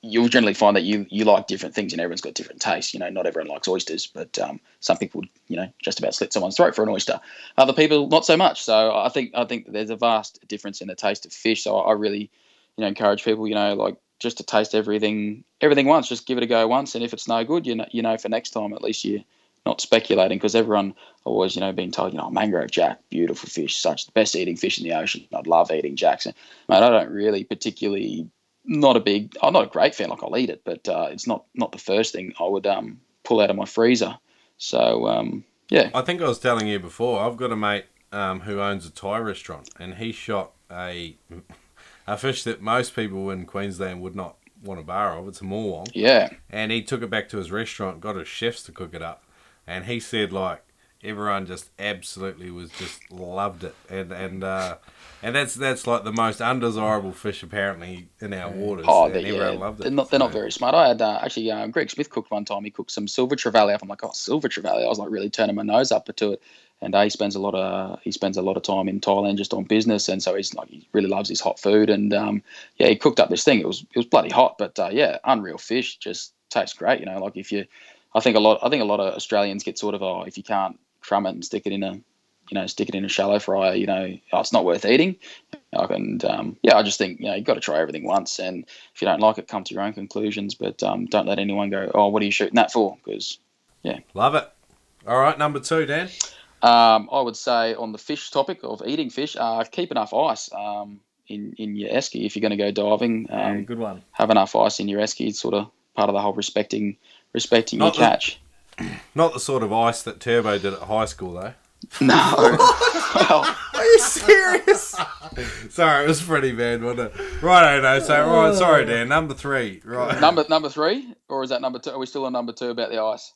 you'll generally find that you like different things, and everyone's got different tastes. You know, not everyone likes oysters, but some people, just about slit someone's throat for an oyster. Other people, not so much. So I think that there's a vast difference in the taste of fish. So I really, encourage people, like just to taste everything once. Just give it a go once, and if it's no good, for next time at least you're not speculating, because everyone always, been told, mangrove jack, beautiful fish, such the best eating fish in the ocean. I'd love eating jacks, and mate, I don't really particularly. I'm not a great fan. Like, I'll eat it, but it's not the first thing I would pull out of my freezer. So yeah. I think I was telling you before. I've got a mate who owns a Thai restaurant, and he shot a fish that most people in Queensland would not want a bar of. It's a morwong. Yeah. And he took it back to his restaurant, got his chefs to cook it up, and he said everyone just absolutely loved it, and that's like the most undesirable fish apparently in our waters. Oh, everyone loved it. They're not very smart. I had actually Greg Smith cooked one time. He cooked some silver trevally up. I'm like, oh, silver trevally. I was really turning my nose up to it. And he spends a lot of time in Thailand just on business, and so he really loves his hot food. And he cooked up this thing. It was bloody hot, but unreal fish. Just tastes great. I think a lot of Australians get sort of, oh, if you can't crumb it and stick it in a shallow fryer, it's not worth eating. And I just think you've got to try everything once, and if you don't like it, come to your own conclusions. But don't let anyone go, oh, what are you shooting that for? Because love it. All right, number 2, Dan. I would say on the fish topic of eating fish, keep enough ice in your esky if you're going to go diving. Good one. Have enough ice in your esky. It's sort of part of the whole respecting your catch. Not the sort of ice that Turbo did at high school, though. No. Well, are you serious? Sorry, it was pretty bad, wasn't it? Righto, sorry, Dan. Number 3. Right. Number 3? Or is that number 2? Are we still on number 2 about the ice?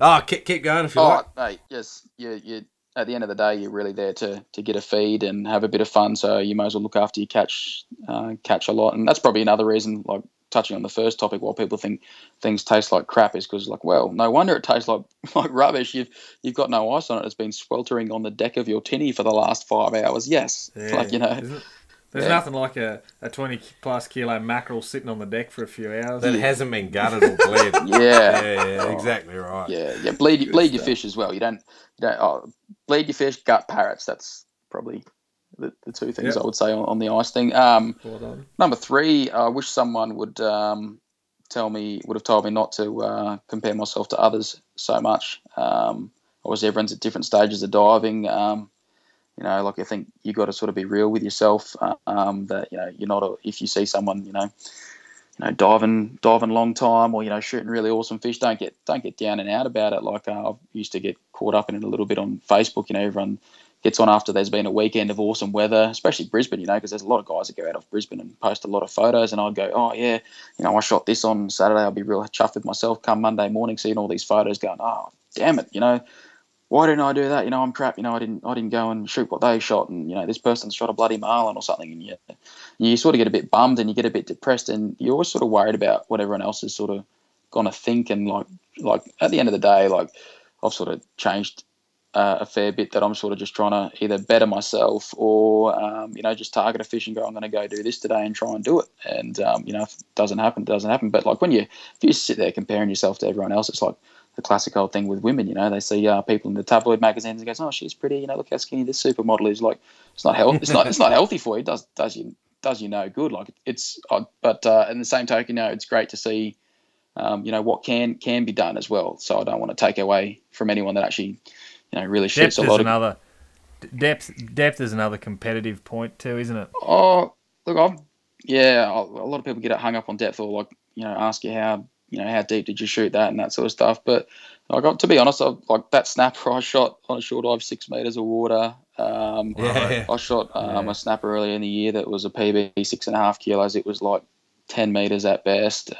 Oh, keep going if you like. Oh, mate, yes. You, at the end of the day, you're really there to get a feed and have a bit of fun, so you might as well look after your catch a lot. And that's probably another reason, touching on the first topic, why people think things taste like crap is because, no wonder it tastes like rubbish. You've got no ice on it. It's been sweltering on the deck of your tinny for the last 5 hours. Yes. Yeah. There's nothing like a 20-plus kilo mackerel sitting on the deck for a few hours. That hasn't been gutted or bled. Yeah, exactly right. Yeah. Bleed your fish as well. You don't bleed your fish, gut parrots. That's probably the two things I would say on the ice thing. Well, number three, I wish someone would have told me not to compare myself to others so much. Obviously, everyone's at different stages of diving. I think you got to sort of be real with yourself. That you're not if you see someone diving long time or shooting really awesome fish, don't get down and out about it. Like I used to get caught up in it a little bit on Facebook. Everyone gets on after there's been a weekend of awesome weather, especially Brisbane, because there's a lot of guys that go out of Brisbane and post a lot of photos, and I'd go, I shot this on Saturday, I'll be real chuffed with myself come Monday morning seeing all these photos going, oh, damn it, why didn't I do that? I'm crap, I didn't go and shoot what they shot, and, this person shot a bloody marlin or something, and you sort of get a bit bummed and you get a bit depressed, and you're always sort of worried about what everyone else is sort of going to think, and, like at the end of the day, like, I've sort of changed a fair bit that I'm sort of just trying to either better myself or, just target a fish and go, I'm going to go do this today and try and do it. And, if it doesn't happen, it doesn't happen. But like if you sit there comparing yourself to everyone else, it's like the classic old thing with women, they see people in the tabloid magazines and goes, oh, she's pretty, look how skinny this supermodel is. Like it's not healthy for you. It does you no good. Like it's odd. But in the same token, it's great to see, what can be done as well. So I don't want to take away from anyone that actually, really shoots depth a lot. Depth is another competitive point too, isn't it? Oh, look, a lot of people get hung up on depth, or ask you how deep did you shoot that and that sort of stuff. But I got to be honest, that snapper I shot on a shore dive, 6 meters of water. I shot a snapper earlier in the year that was a PB 6.5 kilos. It was like 10 meters at best.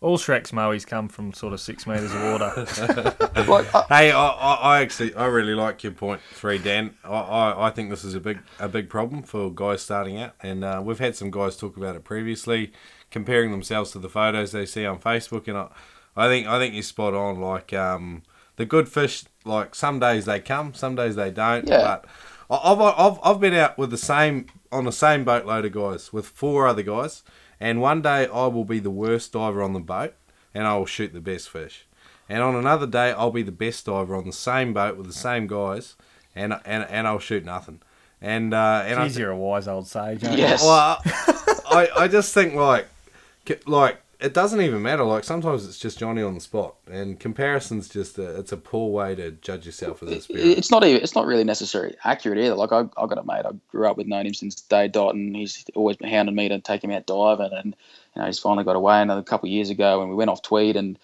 All Shrek's Moe's come from sort of 6 meters of water. Hey, I really like your point three, Dan. I think this is a big problem for guys starting out, and we've had some guys talk about it previously, comparing themselves to the photos they see on Facebook, and I think you're spot on. Like the good fish, like some days they come, some days they don't. Yeah. But I've been out with on the same boatload of guys with four other guys. And one day I will be the worst diver on the boat and I will shoot the best fish. And on another day I'll be the best diver on the same boat with the same guys and I'll shoot nothing. And you're a wise old sage, aren't you? Yes. Well, I just think like it doesn't even matter. Like sometimes it's just Johnny on the spot, and comparison's just it's a poor way to judge yourself as a spirit. It's not really necessarily accurate either. Like I got a mate I grew up with, known him since day dot, and he's always hounded me to take him out diving, and he's finally got away another couple of years ago, and we went off Tweed and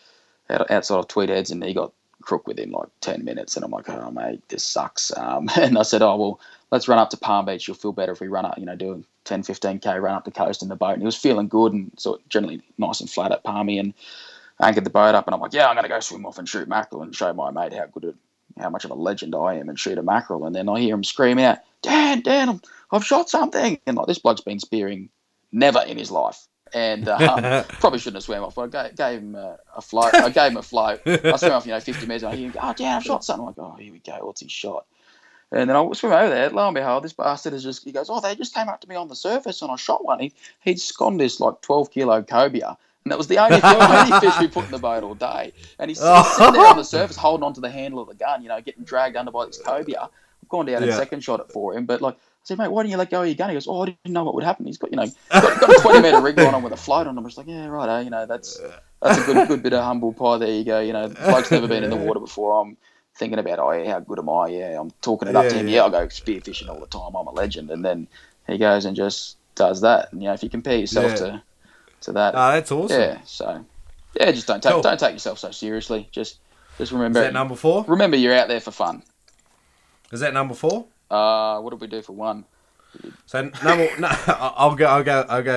outside of Tweed Heads, and he got crook within like 10 minutes, and I'm like, oh mate, this sucks. And I said, oh well, let's run up to Palm Beach. You'll feel better if we run up, do a 10, 15K run up the coast in the boat. And he was feeling good and sort of generally nice and flat at Palmy, and I anchored the boat up. And I'm like, yeah, I'm going to go swim off and shoot mackerel and show my mate how much of a legend I am and shoot a mackerel. And then I hear him screaming out, Dan, I've shot something. And like this bloke's been spearing never in his life. And probably shouldn't have swam off, but I gave him a float. I swam off, 50 metres. I hear him, oh, Dan, I've shot something. I'm like, oh, here we go. What's he shot? And then I swim over there. Lo and behold, this bastard he goes, oh, they just came up to me on the surface and I shot one. He'd sconed this like 12-kilo cobia. And that was the only fish we put in the boat all day. And he's sitting there on the surface holding onto the handle of the gun, getting dragged under by this cobia. I've gone down and second shot it for him. But like, I said, mate, why didn't you let go of your gun? He goes, oh, I didn't know what would happen. He's got, got a 20-meter rig going on with a float on. I'm just like, yeah, right, that's a good bit of humble pie. There you go. Bloke's never been in the water before. I'm thinking about, how good am I? Yeah, I'm talking it up to him. Yeah, I go spearfishing all the time. I'm a legend. And then he goes and just does that. And, if you compare yourself to that, oh, that's awesome. Yeah, so just don't take yourself so seriously. Just remember. Is that number four? Remember, you're out there for fun. Is that number four? What did we do for one? So I'll go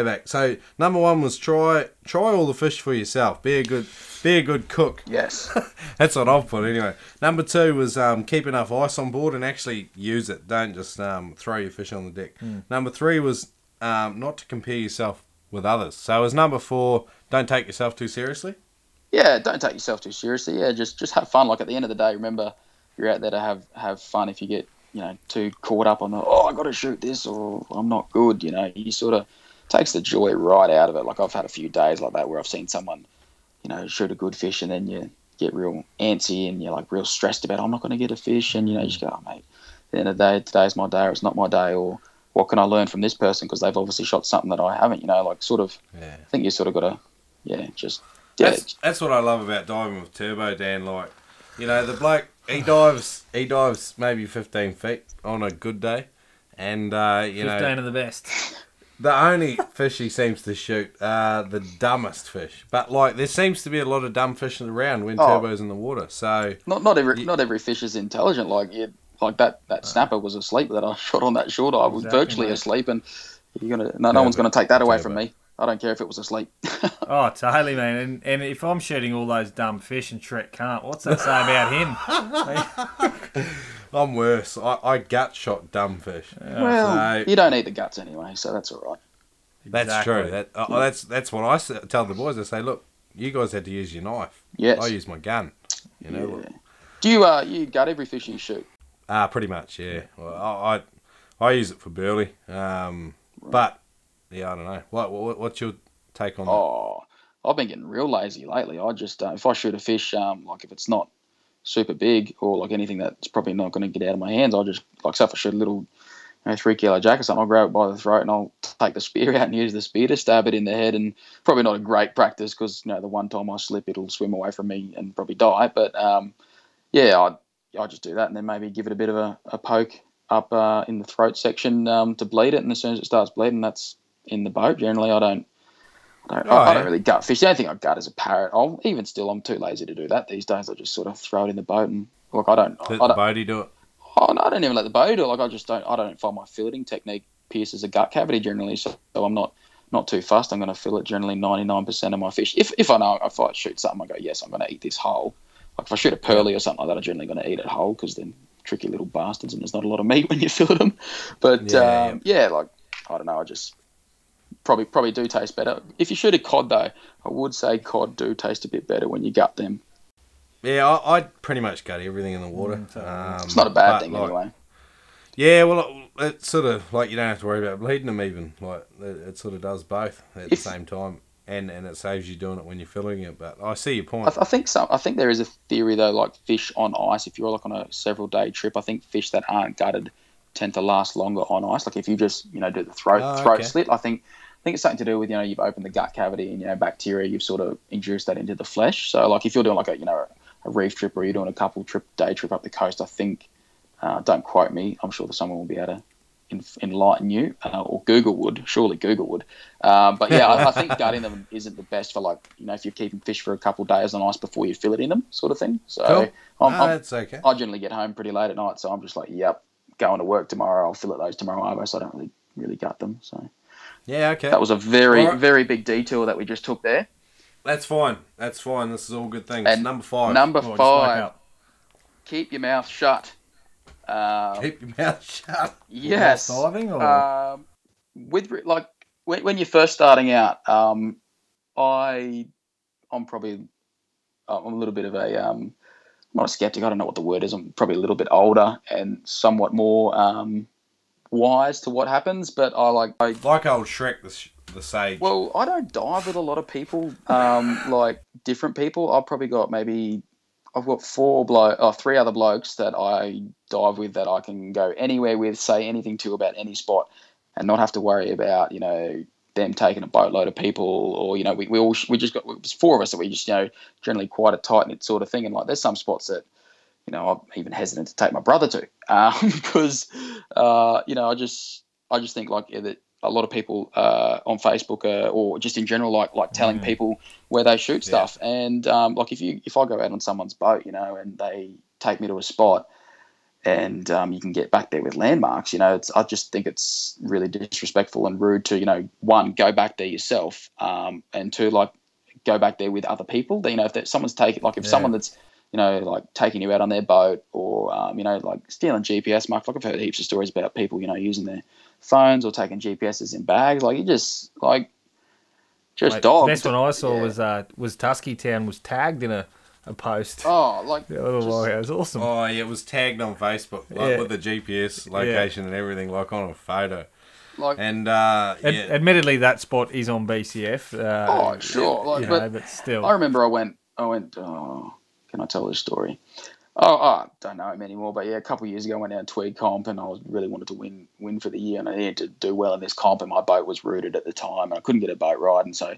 back. So number one was try all the fish for yourself. Be a good cook. Yes, that's what I've put anyway. Number two was keep enough ice on board and actually use it. Don't just throw your fish on the deck. Mm. Number three was not to compare yourself with others. So as number four, don't take yourself too seriously. Yeah, don't take yourself too seriously. Yeah, just have fun. Like at the end of the day, remember you're out there to have fun. If you get too caught up on the, oh, I got to shoot this or I'm not good, he sort of takes the joy right out of it. Like I've had a few days like that where I've seen someone, shoot a good fish and then you get real antsy and you're like real stressed about, I'm not going to get a fish. And, you just go, oh, mate, the end of the day, today's my day or it's not my day, or what can I learn from this person because they've obviously shot something that I haven't, you know, like sort of, yeah. I think you sort of got to, yeah, just... Yeah. That's what I love about diving with Turbo Dan, like, you know, the bloke, he dives maybe 15 feet on a good day, and, you 15 know... 15 of the best. The only fish he seems to shoot are the dumbest fish, but, like, there seems to be a lot of dumb fish around when Turbo's in the water, so... Not every fish is intelligent, like, you... Like that snapper was asleep that I shot on that shore dive. I was virtually asleep, and you're gonna no one's gonna take that away from me. I don't care if it was asleep. Oh, totally, man. And if I'm shooting all those dumb fish and Shrek can't, what's that say about him? I'm worse. I gut shot dumb fish. Well, so, you don't eat the guts anyway, so that's all right. That's true. That's what I tell the boys. I say, look, you guys had to use your knife. Yes, I use my gun. You know. Yeah. Do you gut every fish you shoot? Pretty much, yeah. Well, I use it for burley, right. But yeah, I don't know. What's your take on that? Oh, I've been getting real lazy lately. I just if I shoot a fish, like if it's not super big or like anything that's probably not going to get out of my hands, I'll just like so if I shoot a little 3 kilo jack or something, I'll grab it by the throat and I'll take the spear out and use the spear to stab it in the head. And probably not a great practice because you know the one time I slip, it'll swim away from me and probably die. But yeah, I just do that and then maybe give it a bit of a poke up in the throat section to bleed it, and as soon as it starts bleeding, that's in the boat. Generally, I don't really gut fish. The only thing I gut is a parrot. I'm too lazy to do that these days. I just sort of throw it in the boat and look. Let the boatie do it. Oh no, I don't even let the boatie do it. Like I don't find my filleting technique pierces a gut cavity generally, so I'm not too fussed. I'm going to fillet generally 99% of my fish. If I know if I shoot something, I go yes, I'm going to eat this whole. Like if I shoot a pearly or something like that, I'm generally going to eat it whole because they're tricky little bastards and there's not a lot of meat when you fillet them. But, yeah, like, I don't know, I just probably do taste better. If you shoot a cod, though, I would say cod do taste a bit better when you gut them. Yeah, I pretty much gut everything in the water. It's not a bad thing anyway. Yeah, well, it's sort of like you don't have to worry about bleeding them even. Like it sort of does both at the same time. And it saves you doing it when you're filling it, but I see your point. I think there is a theory though, like fish on ice. If you're like on a several day trip, I think fish that aren't gutted tend to last longer on ice. Like if you just do the throat slit, I think it's something to do with you've opened the gut cavity and bacteria, you've sort of induced that into the flesh. So like if you're doing like a reef trip or you're doing a day trip up the coast, I think don't quote me. I'm sure that someone will be able to enlighten you, or Google would. Surely Google would. But yeah, I think gutting them isn't the best for like if you're keeping fish for a couple of days on ice before you fillet in them, sort of thing. So cool. That's okay. I generally get home pretty late at night, so I'm just like, yep, going to work tomorrow. I'll fillet those tomorrow, so I don't really gut them. So yeah, okay. That was a very very big detour that we just took there. That's fine. That's fine. This is all good things. And number five. Keep your mouth shut. Keep your mouth shut. Yes. Diving or? When you're first starting out, I'm a little bit of a not a skeptic. I don't know what the word is. I'm probably a little bit older and somewhat more wise to what happens. But I like old Shrek the sage. Well, I don't dive with a lot of people. Like different people. I've got three other blokes that I dive with that I can go anywhere with, say anything to about any spot and not have to worry about, them taking a boatload of people or, it was four of us that we just, generally quite a tight-knit sort of thing. And like there's some spots that, I'm even hesitant to take my brother to because, I just think like that a lot of people on Facebook or just in general like telling people where they shoot stuff. And like if I go out on someone's boat, and they take me to a spot and you can get back there with landmarks, I just think it's really disrespectful and rude to, one, go back there yourself and two, like go back there with other people. Then, if someone's taking, like if someone that's, taking you out on their boat or, like stealing GPS marks. Like I've heard heaps of stories about people, using their phones or taking GPSs in bags. Like you just dogs. The best one I saw was Tusky Town was tagged in a post. Oh, like a little while ago. It was awesome. Oh, yeah, it was tagged on Facebook with the GPS location and everything, like on a photo. Like and admittedly, that spot is on BCF. Oh, sure, but still, I remember I went. Can I tell this story? I don't know him anymore, but yeah, a couple of years ago I went down Tweed comp and I really wanted to win for the year, and I needed to do well in this comp, and my boat was rooted at the time and I couldn't get a boat ride, and so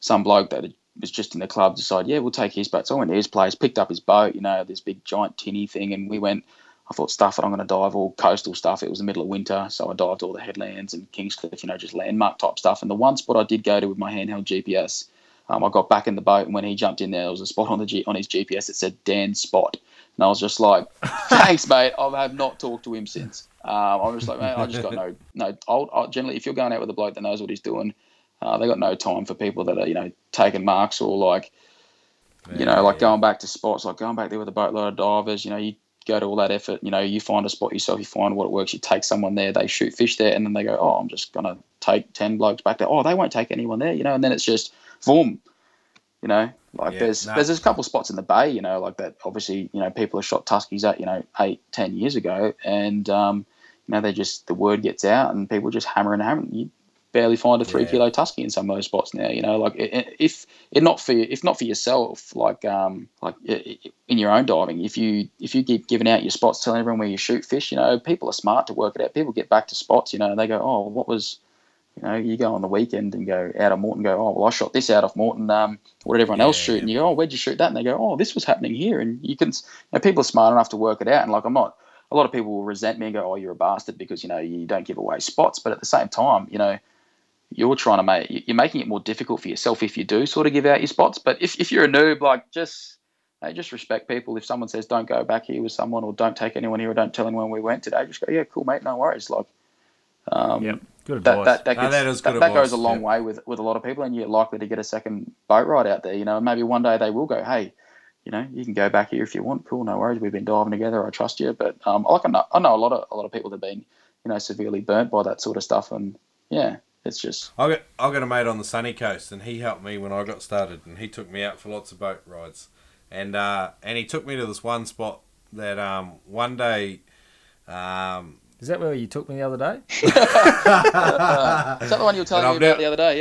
some bloke that was just in the club decided, yeah, we'll take his boat. So I went to his place, picked up his boat, you know, this big giant tinny thing, and we went. I thought, stuff it, I'm going to dive all coastal stuff. It was the middle of winter, so I dived all the headlands and Kingscliff, you know, just landmark type stuff. And the one spot I did go to with my handheld GPS, I got back in the boat, and when he jumped in there, there was a spot on the on his GPS that said Dan's spot. And I was just like, thanks, mate. I have not talked to him since. I was just like, mate, I just got generally, if you're going out with a bloke that knows what he's doing, they got no time for people that are, you know, taking marks or like, you know, like going back to spots, like going back there with a boatload of divers, you know, you go to all that effort, you know, you find a spot yourself, you find what it works, you take someone there, they shoot fish there, and then they go, oh, I'm just going to take 10 blokes back there. Oh, they won't take anyone there, you know, and then it's just boom, you know, like there's a couple of spots in the bay, you know, like that obviously, you know, people have shot tuskies at, you know, 8-10 years ago, and, you know, they just, the word gets out and people just hammer and hammer. You barely find a 3 kilo tusky in some of those spots now, you know, like if not for yourself, like in your own diving, if you keep giving out your spots, telling everyone where you shoot fish, you know, people are smart to work it out. People get back to spots, you know, and they go, oh, what was, you know, you go on the weekend and go out of Morton, go, oh, well, I shot this out of Morton. What did everyone else shoot? And you go, oh, where'd you shoot that? And they go, oh, this was happening here. And you can, you know, people are smart enough to work it out. And like, I'm not, a lot of people will resent me and go, oh, you're a bastard because, you know, you don't give away spots. But at the same time, you know, you're trying to make, you're making it more difficult for yourself if you do sort of give out your spots. But if you're a noob, like just respect people. If someone says don't go back here with someone, or don't take anyone here, or don't tell anyone we went today, just go, yeah, cool, mate, no worries. Like, good advice. That goes a long way with a lot of people, and you're likely to get a second boat ride out there. You know, maybe one day they will go, hey, you know, you can go back here if you want. Cool, no worries. We've been diving together. I trust you. But like I know a lot of people that have been, you know, severely burnt by that sort of stuff, and yeah. It's just I got a mate on the sunny coast, and he helped me when I got started, and he took me out for lots of boat rides, and he took me to this one spot that one day. Is that where you took me the other day? Is that the one you were telling me about the other day?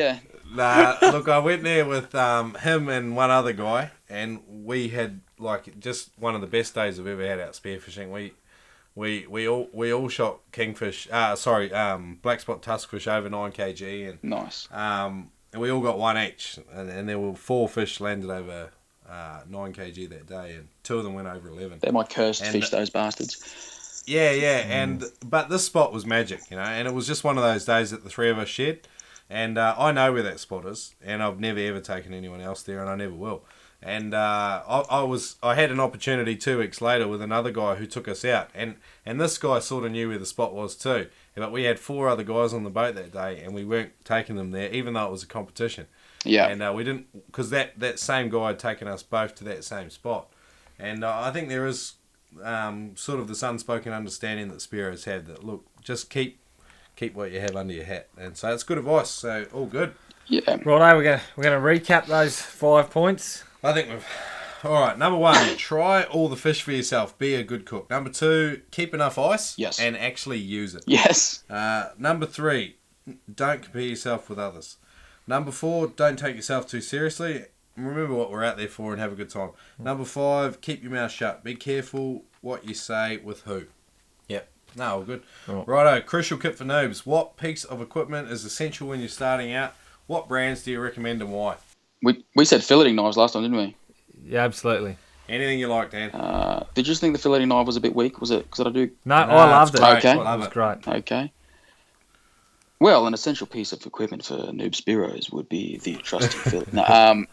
Yeah. Look, I went there with him and one other guy, and we had like just one of the best days I've ever had out spearfishing. We all shot kingfish. Black spot tuskfish over 9 kg, and nice. And we all got one each, and there were 4 fish landed over 9 kg that day, and 2 of them went over 11. They're my cursed fish, those bastards. Yeah. But this spot was magic, you know, and it was just one of those days that the 3 of us shared, and I know where that spot is, and I've never ever taken anyone else there, and I never will. And I had an opportunity 2 weeks later with another guy who took us out, and this guy sort of knew where the spot was too, but we had 4 other guys on the boat that day, and we weren't taking them there, even though it was a competition. Yeah. And we didn't, because that same guy had taken us both to that same spot, and I think there is sort of this unspoken understanding that spearers have that, look, just keep what you have under your hat, and so it's good advice. So all good. Yeah. Righto, we're gonna recap those 5 points. I think we've... All right, number 1, try all the fish for yourself. Be a good cook. Number 2, keep enough ice and actually use it. Yes. Number 3, don't compare yourself with others. Number 4, don't take yourself too seriously. Remember what we're out there for and have a good time. Number 5, keep your mouth shut. Be careful what you say with who. Yep. No, all good. Right. Righto, crucial kit for noobs. What piece of equipment is essential when you're starting out? What brands do you recommend and why? We said filleting knives last time, didn't we? Yeah, absolutely. Anything you like, Dan. Did you just think the filleting knife was a bit weak? Was it? Because I do. No, I loved it. Okay, it was great. Okay. Well, an essential piece of equipment for noob spearos would be the trusty fillet. No,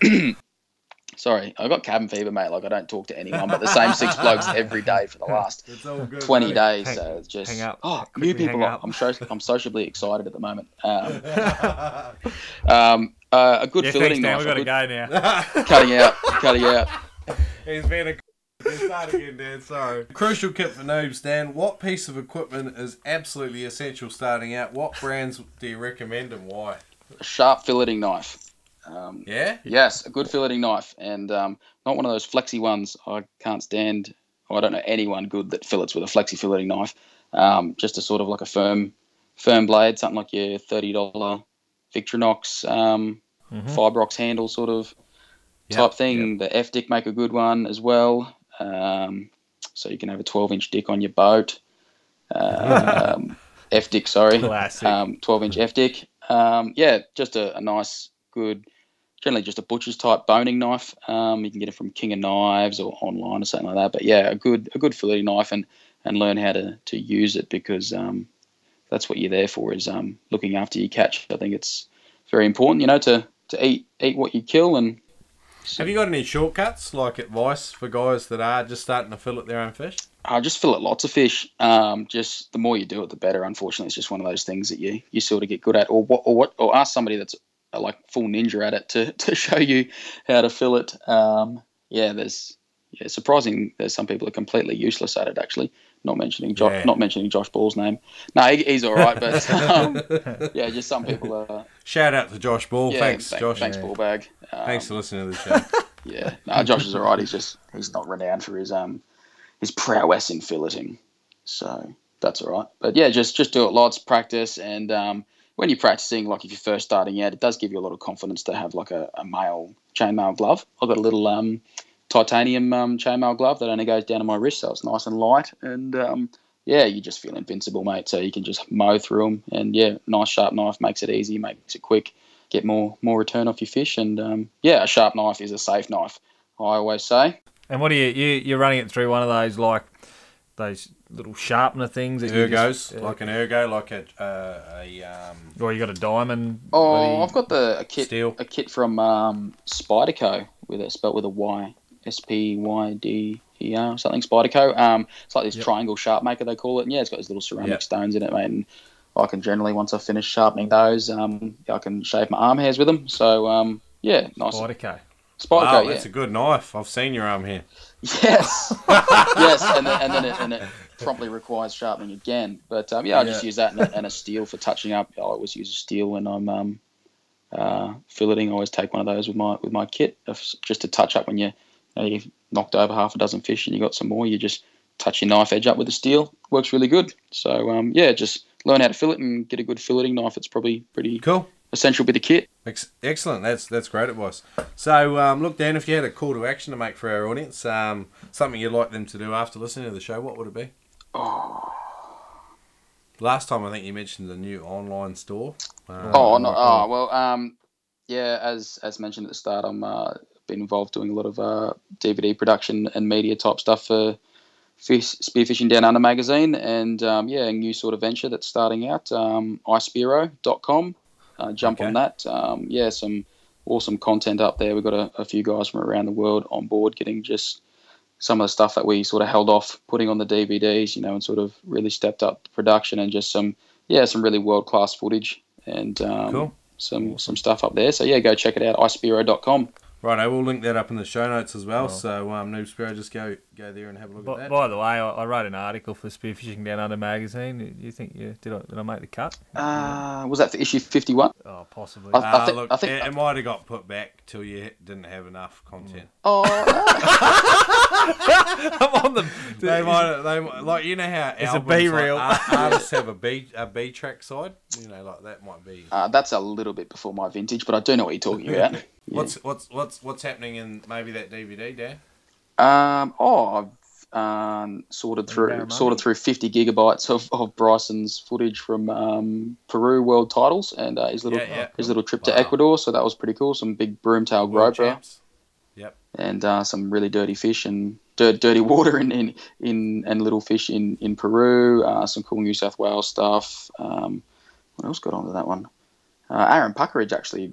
sorry, I got cabin fever, mate. Like I don't talk to anyone but the same 6 blokes every day for the last 20 days. So it's just new people. I'm sociably excited at the moment. A good filleting knife. We've got to go now. Cutting out. He's been a... Start again, Dan, sorry. Crucial kit for noobs, Dan. What piece of equipment is absolutely essential starting out? What brands do you recommend and why? A sharp filleting knife. Yeah? Yes, a good filleting knife. And not one of those flexi ones. I can't stand... I don't know anyone good that fillets with a flexi filleting knife. Just a sort of like a firm blade, something like your $30 Victorinox... Fibrox handle sort of type thing. The F-Dick make a good one as well. so you can have a 12-inch dick on your boat. F-Dick, sorry. Classic. 12-inch F-Dick. Yeah, just a nice, good, generally just a butcher's-type boning knife. You can get it from King of Knives or online or something like that. But, yeah, a good fillet knife and learn how to use it because that's what you're there for is looking after your catch. I think it's very important, you know, to eat what you kill. And have you got any shortcuts, like advice for guys that are just starting to fillet their own fish? I just fillet lots of fish. Just the more you do it, the better. Unfortunately, it's just one of those things that you sort of get good at, or ask somebody that's like full ninja at it to show you how to fillet. Surprising. There's some people are completely useless at it. Actually, not mentioning Josh Ball's name. No, he's all right, but yeah, just some people are. Shout out to Josh Ball. Yeah, thanks, Josh. Thanks, Ballbag. Thanks for listening to the show. Yeah, no, Josh is all right. He's not renowned for his prowess in filleting, so that's all right. But yeah, just do it lots, practice, and when you're practicing, like if you're first starting out, it does give you a lot of confidence to have like a male chainmail glove. I've got a little titanium chainmail glove that only goes down to my wrist, so it's nice and light, and yeah, you just feel invincible, mate. So you can just mow through them, and yeah, nice sharp knife makes it easy, makes it quick, get more return off your fish, and yeah, a sharp knife is a safe knife, I always say. And what are you're running it through one of those like those little sharpener things? That Ergos, you just, like an ergo, like a or you got a diamond? Oh, I've got a kit from Spyderco spelled with a Y. SPYDER or something, Spyderco. It's like this triangle sharp maker, they call it. And yeah, it's got these little ceramic stones in it, mate. And I can generally, once I finish sharpening those, I can shave my arm hairs with them. So, yeah, nice. Spyderco. Wow, that's a good knife. I've seen your arm hair. Yes. and then it promptly requires sharpening again. But, I just use that and a steel for touching up. I always use a steel when I'm filleting. I always take one of those with my kit just to touch up when you've knocked over half a dozen fish and you got some more, you just touch your knife edge up with the steel. Works really good. So, yeah, just learn how to fillet and get a good filleting knife. It's probably pretty cool. Essential bit of kit. Excellent. That's great advice. So, look, Dan, if you had a call to action to make for our audience, something you'd like them to do after listening to the show, what would it be? Oh. Last time I think you mentioned the new online store. Yeah, as mentioned at the start, I'm... been involved doing a lot of DVD production and media type stuff for Spearfishing Down Under magazine, and a new sort of venture that's starting out, iSpearo.com. Jump on that. Some awesome content up there. We've got a few guys from around the world on board getting just some of the stuff that we sort of held off putting on the DVDs, you know, and sort of really stepped up the production and just some really world-class footage and some stuff up there. So, yeah, go check it out, iSpearo.com. Right, I will link that up in the show notes as well. Oh. So, Noob Sparrow, just go there and have a look at that. By the way, I wrote an article for Spearfishing Down Under magazine. Do you think did I make the cut? Was that for issue 51? Oh, possibly. I think it might have got put back till you didn't have enough content. Oh. I'm on them. They might like, you know how it's albums, a B reel. Like, artists have a B track side. You know, like that might be. That's a little bit before my vintage, but I do know what you're talking about. Yeah. What's happening in maybe that DVD, Dan? I've sorted through 50 gigabytes of Bryson's footage from Peru World Titles and his little trip to Ecuador. So that was pretty cool. Some big broomtail groper, and some really dirty fish and dirty water in and little fish in Peru. Some cool New South Wales stuff. What else got onto that one? Aaron Puckeridge actually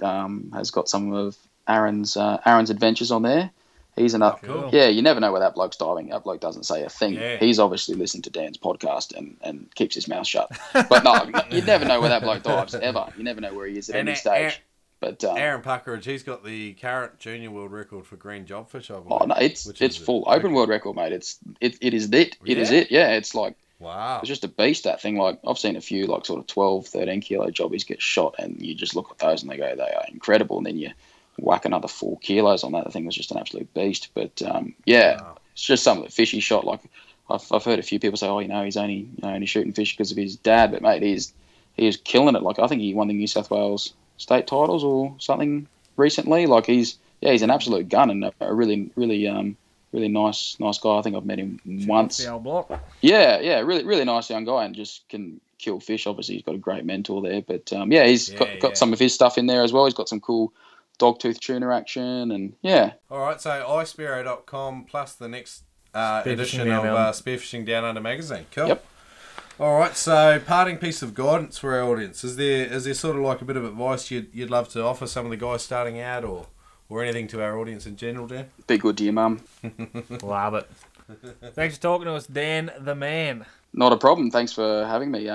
has got some of Aaron's adventures on there. He's an up. Cool. Yeah, you never know where that bloke's diving. That bloke doesn't say a thing. Yeah. He's obviously listened to Dan's podcast and keeps his mouth shut. But no, you never know where that bloke dives ever. You never know where he is at any stage. But Aaron Puckeridge, he's got the current junior world record for green jobfish. I believe, it's full open world record, mate. It is it. Yeah, it's like. Wow. It's just a beast, that thing. Like, I've seen a few, like, sort of 12, 13-kilo jobbies get shot, and you just look at those and they go, they are incredible. And then you whack another 4 kilos on that. The thing was just an absolute beast. But, It's just some of the fish he shot. Like, I've heard a few people say, oh, you know, he's only shooting fish because of his dad. But, mate, he is killing it. Like, I think he won the New South Wales state titles or something recently. Like, he's an absolute gun and a really, really really nice guy. I think I've met him once. The old block. Yeah, really nice young guy, and just can kill fish. Obviously, he's got a great mentor there. But he's got some of his stuff in there as well. He's got some cool dogtooth tuna action, and yeah. All right, so iSpearo.com plus the next edition of Spearfishing Down Under magazine. Cool. Yep. All right, so parting piece of guidance for our audience. Is there sort of like a bit of advice you'd love to offer some of the guys starting out, or anything to our audience in general, Dan? Be good to your mum. Love it. Thanks for talking to us, Dan the man. Not a problem. Thanks for having me.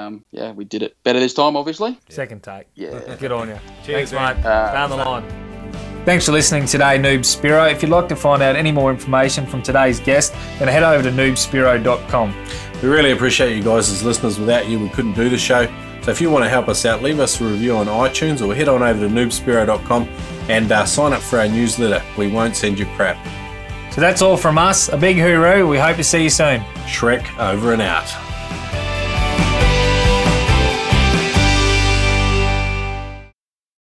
We did it better this time, obviously. Yeah. Second take. Yeah. Good on you. Cheers, thanks, mate. Down the line. Thanks for listening today, Noob Spearo. If you'd like to find out any more information from today's guest, then head over to noobspearo.com. We really appreciate you guys as listeners. Without you, we couldn't do the show. So if you want to help us out, leave us a review on iTunes or head on over to noobspearo.com and sign up for our newsletter. We won't send you crap. So that's all from us. A big hooroo. We hope to see you soon. Shrek over and out.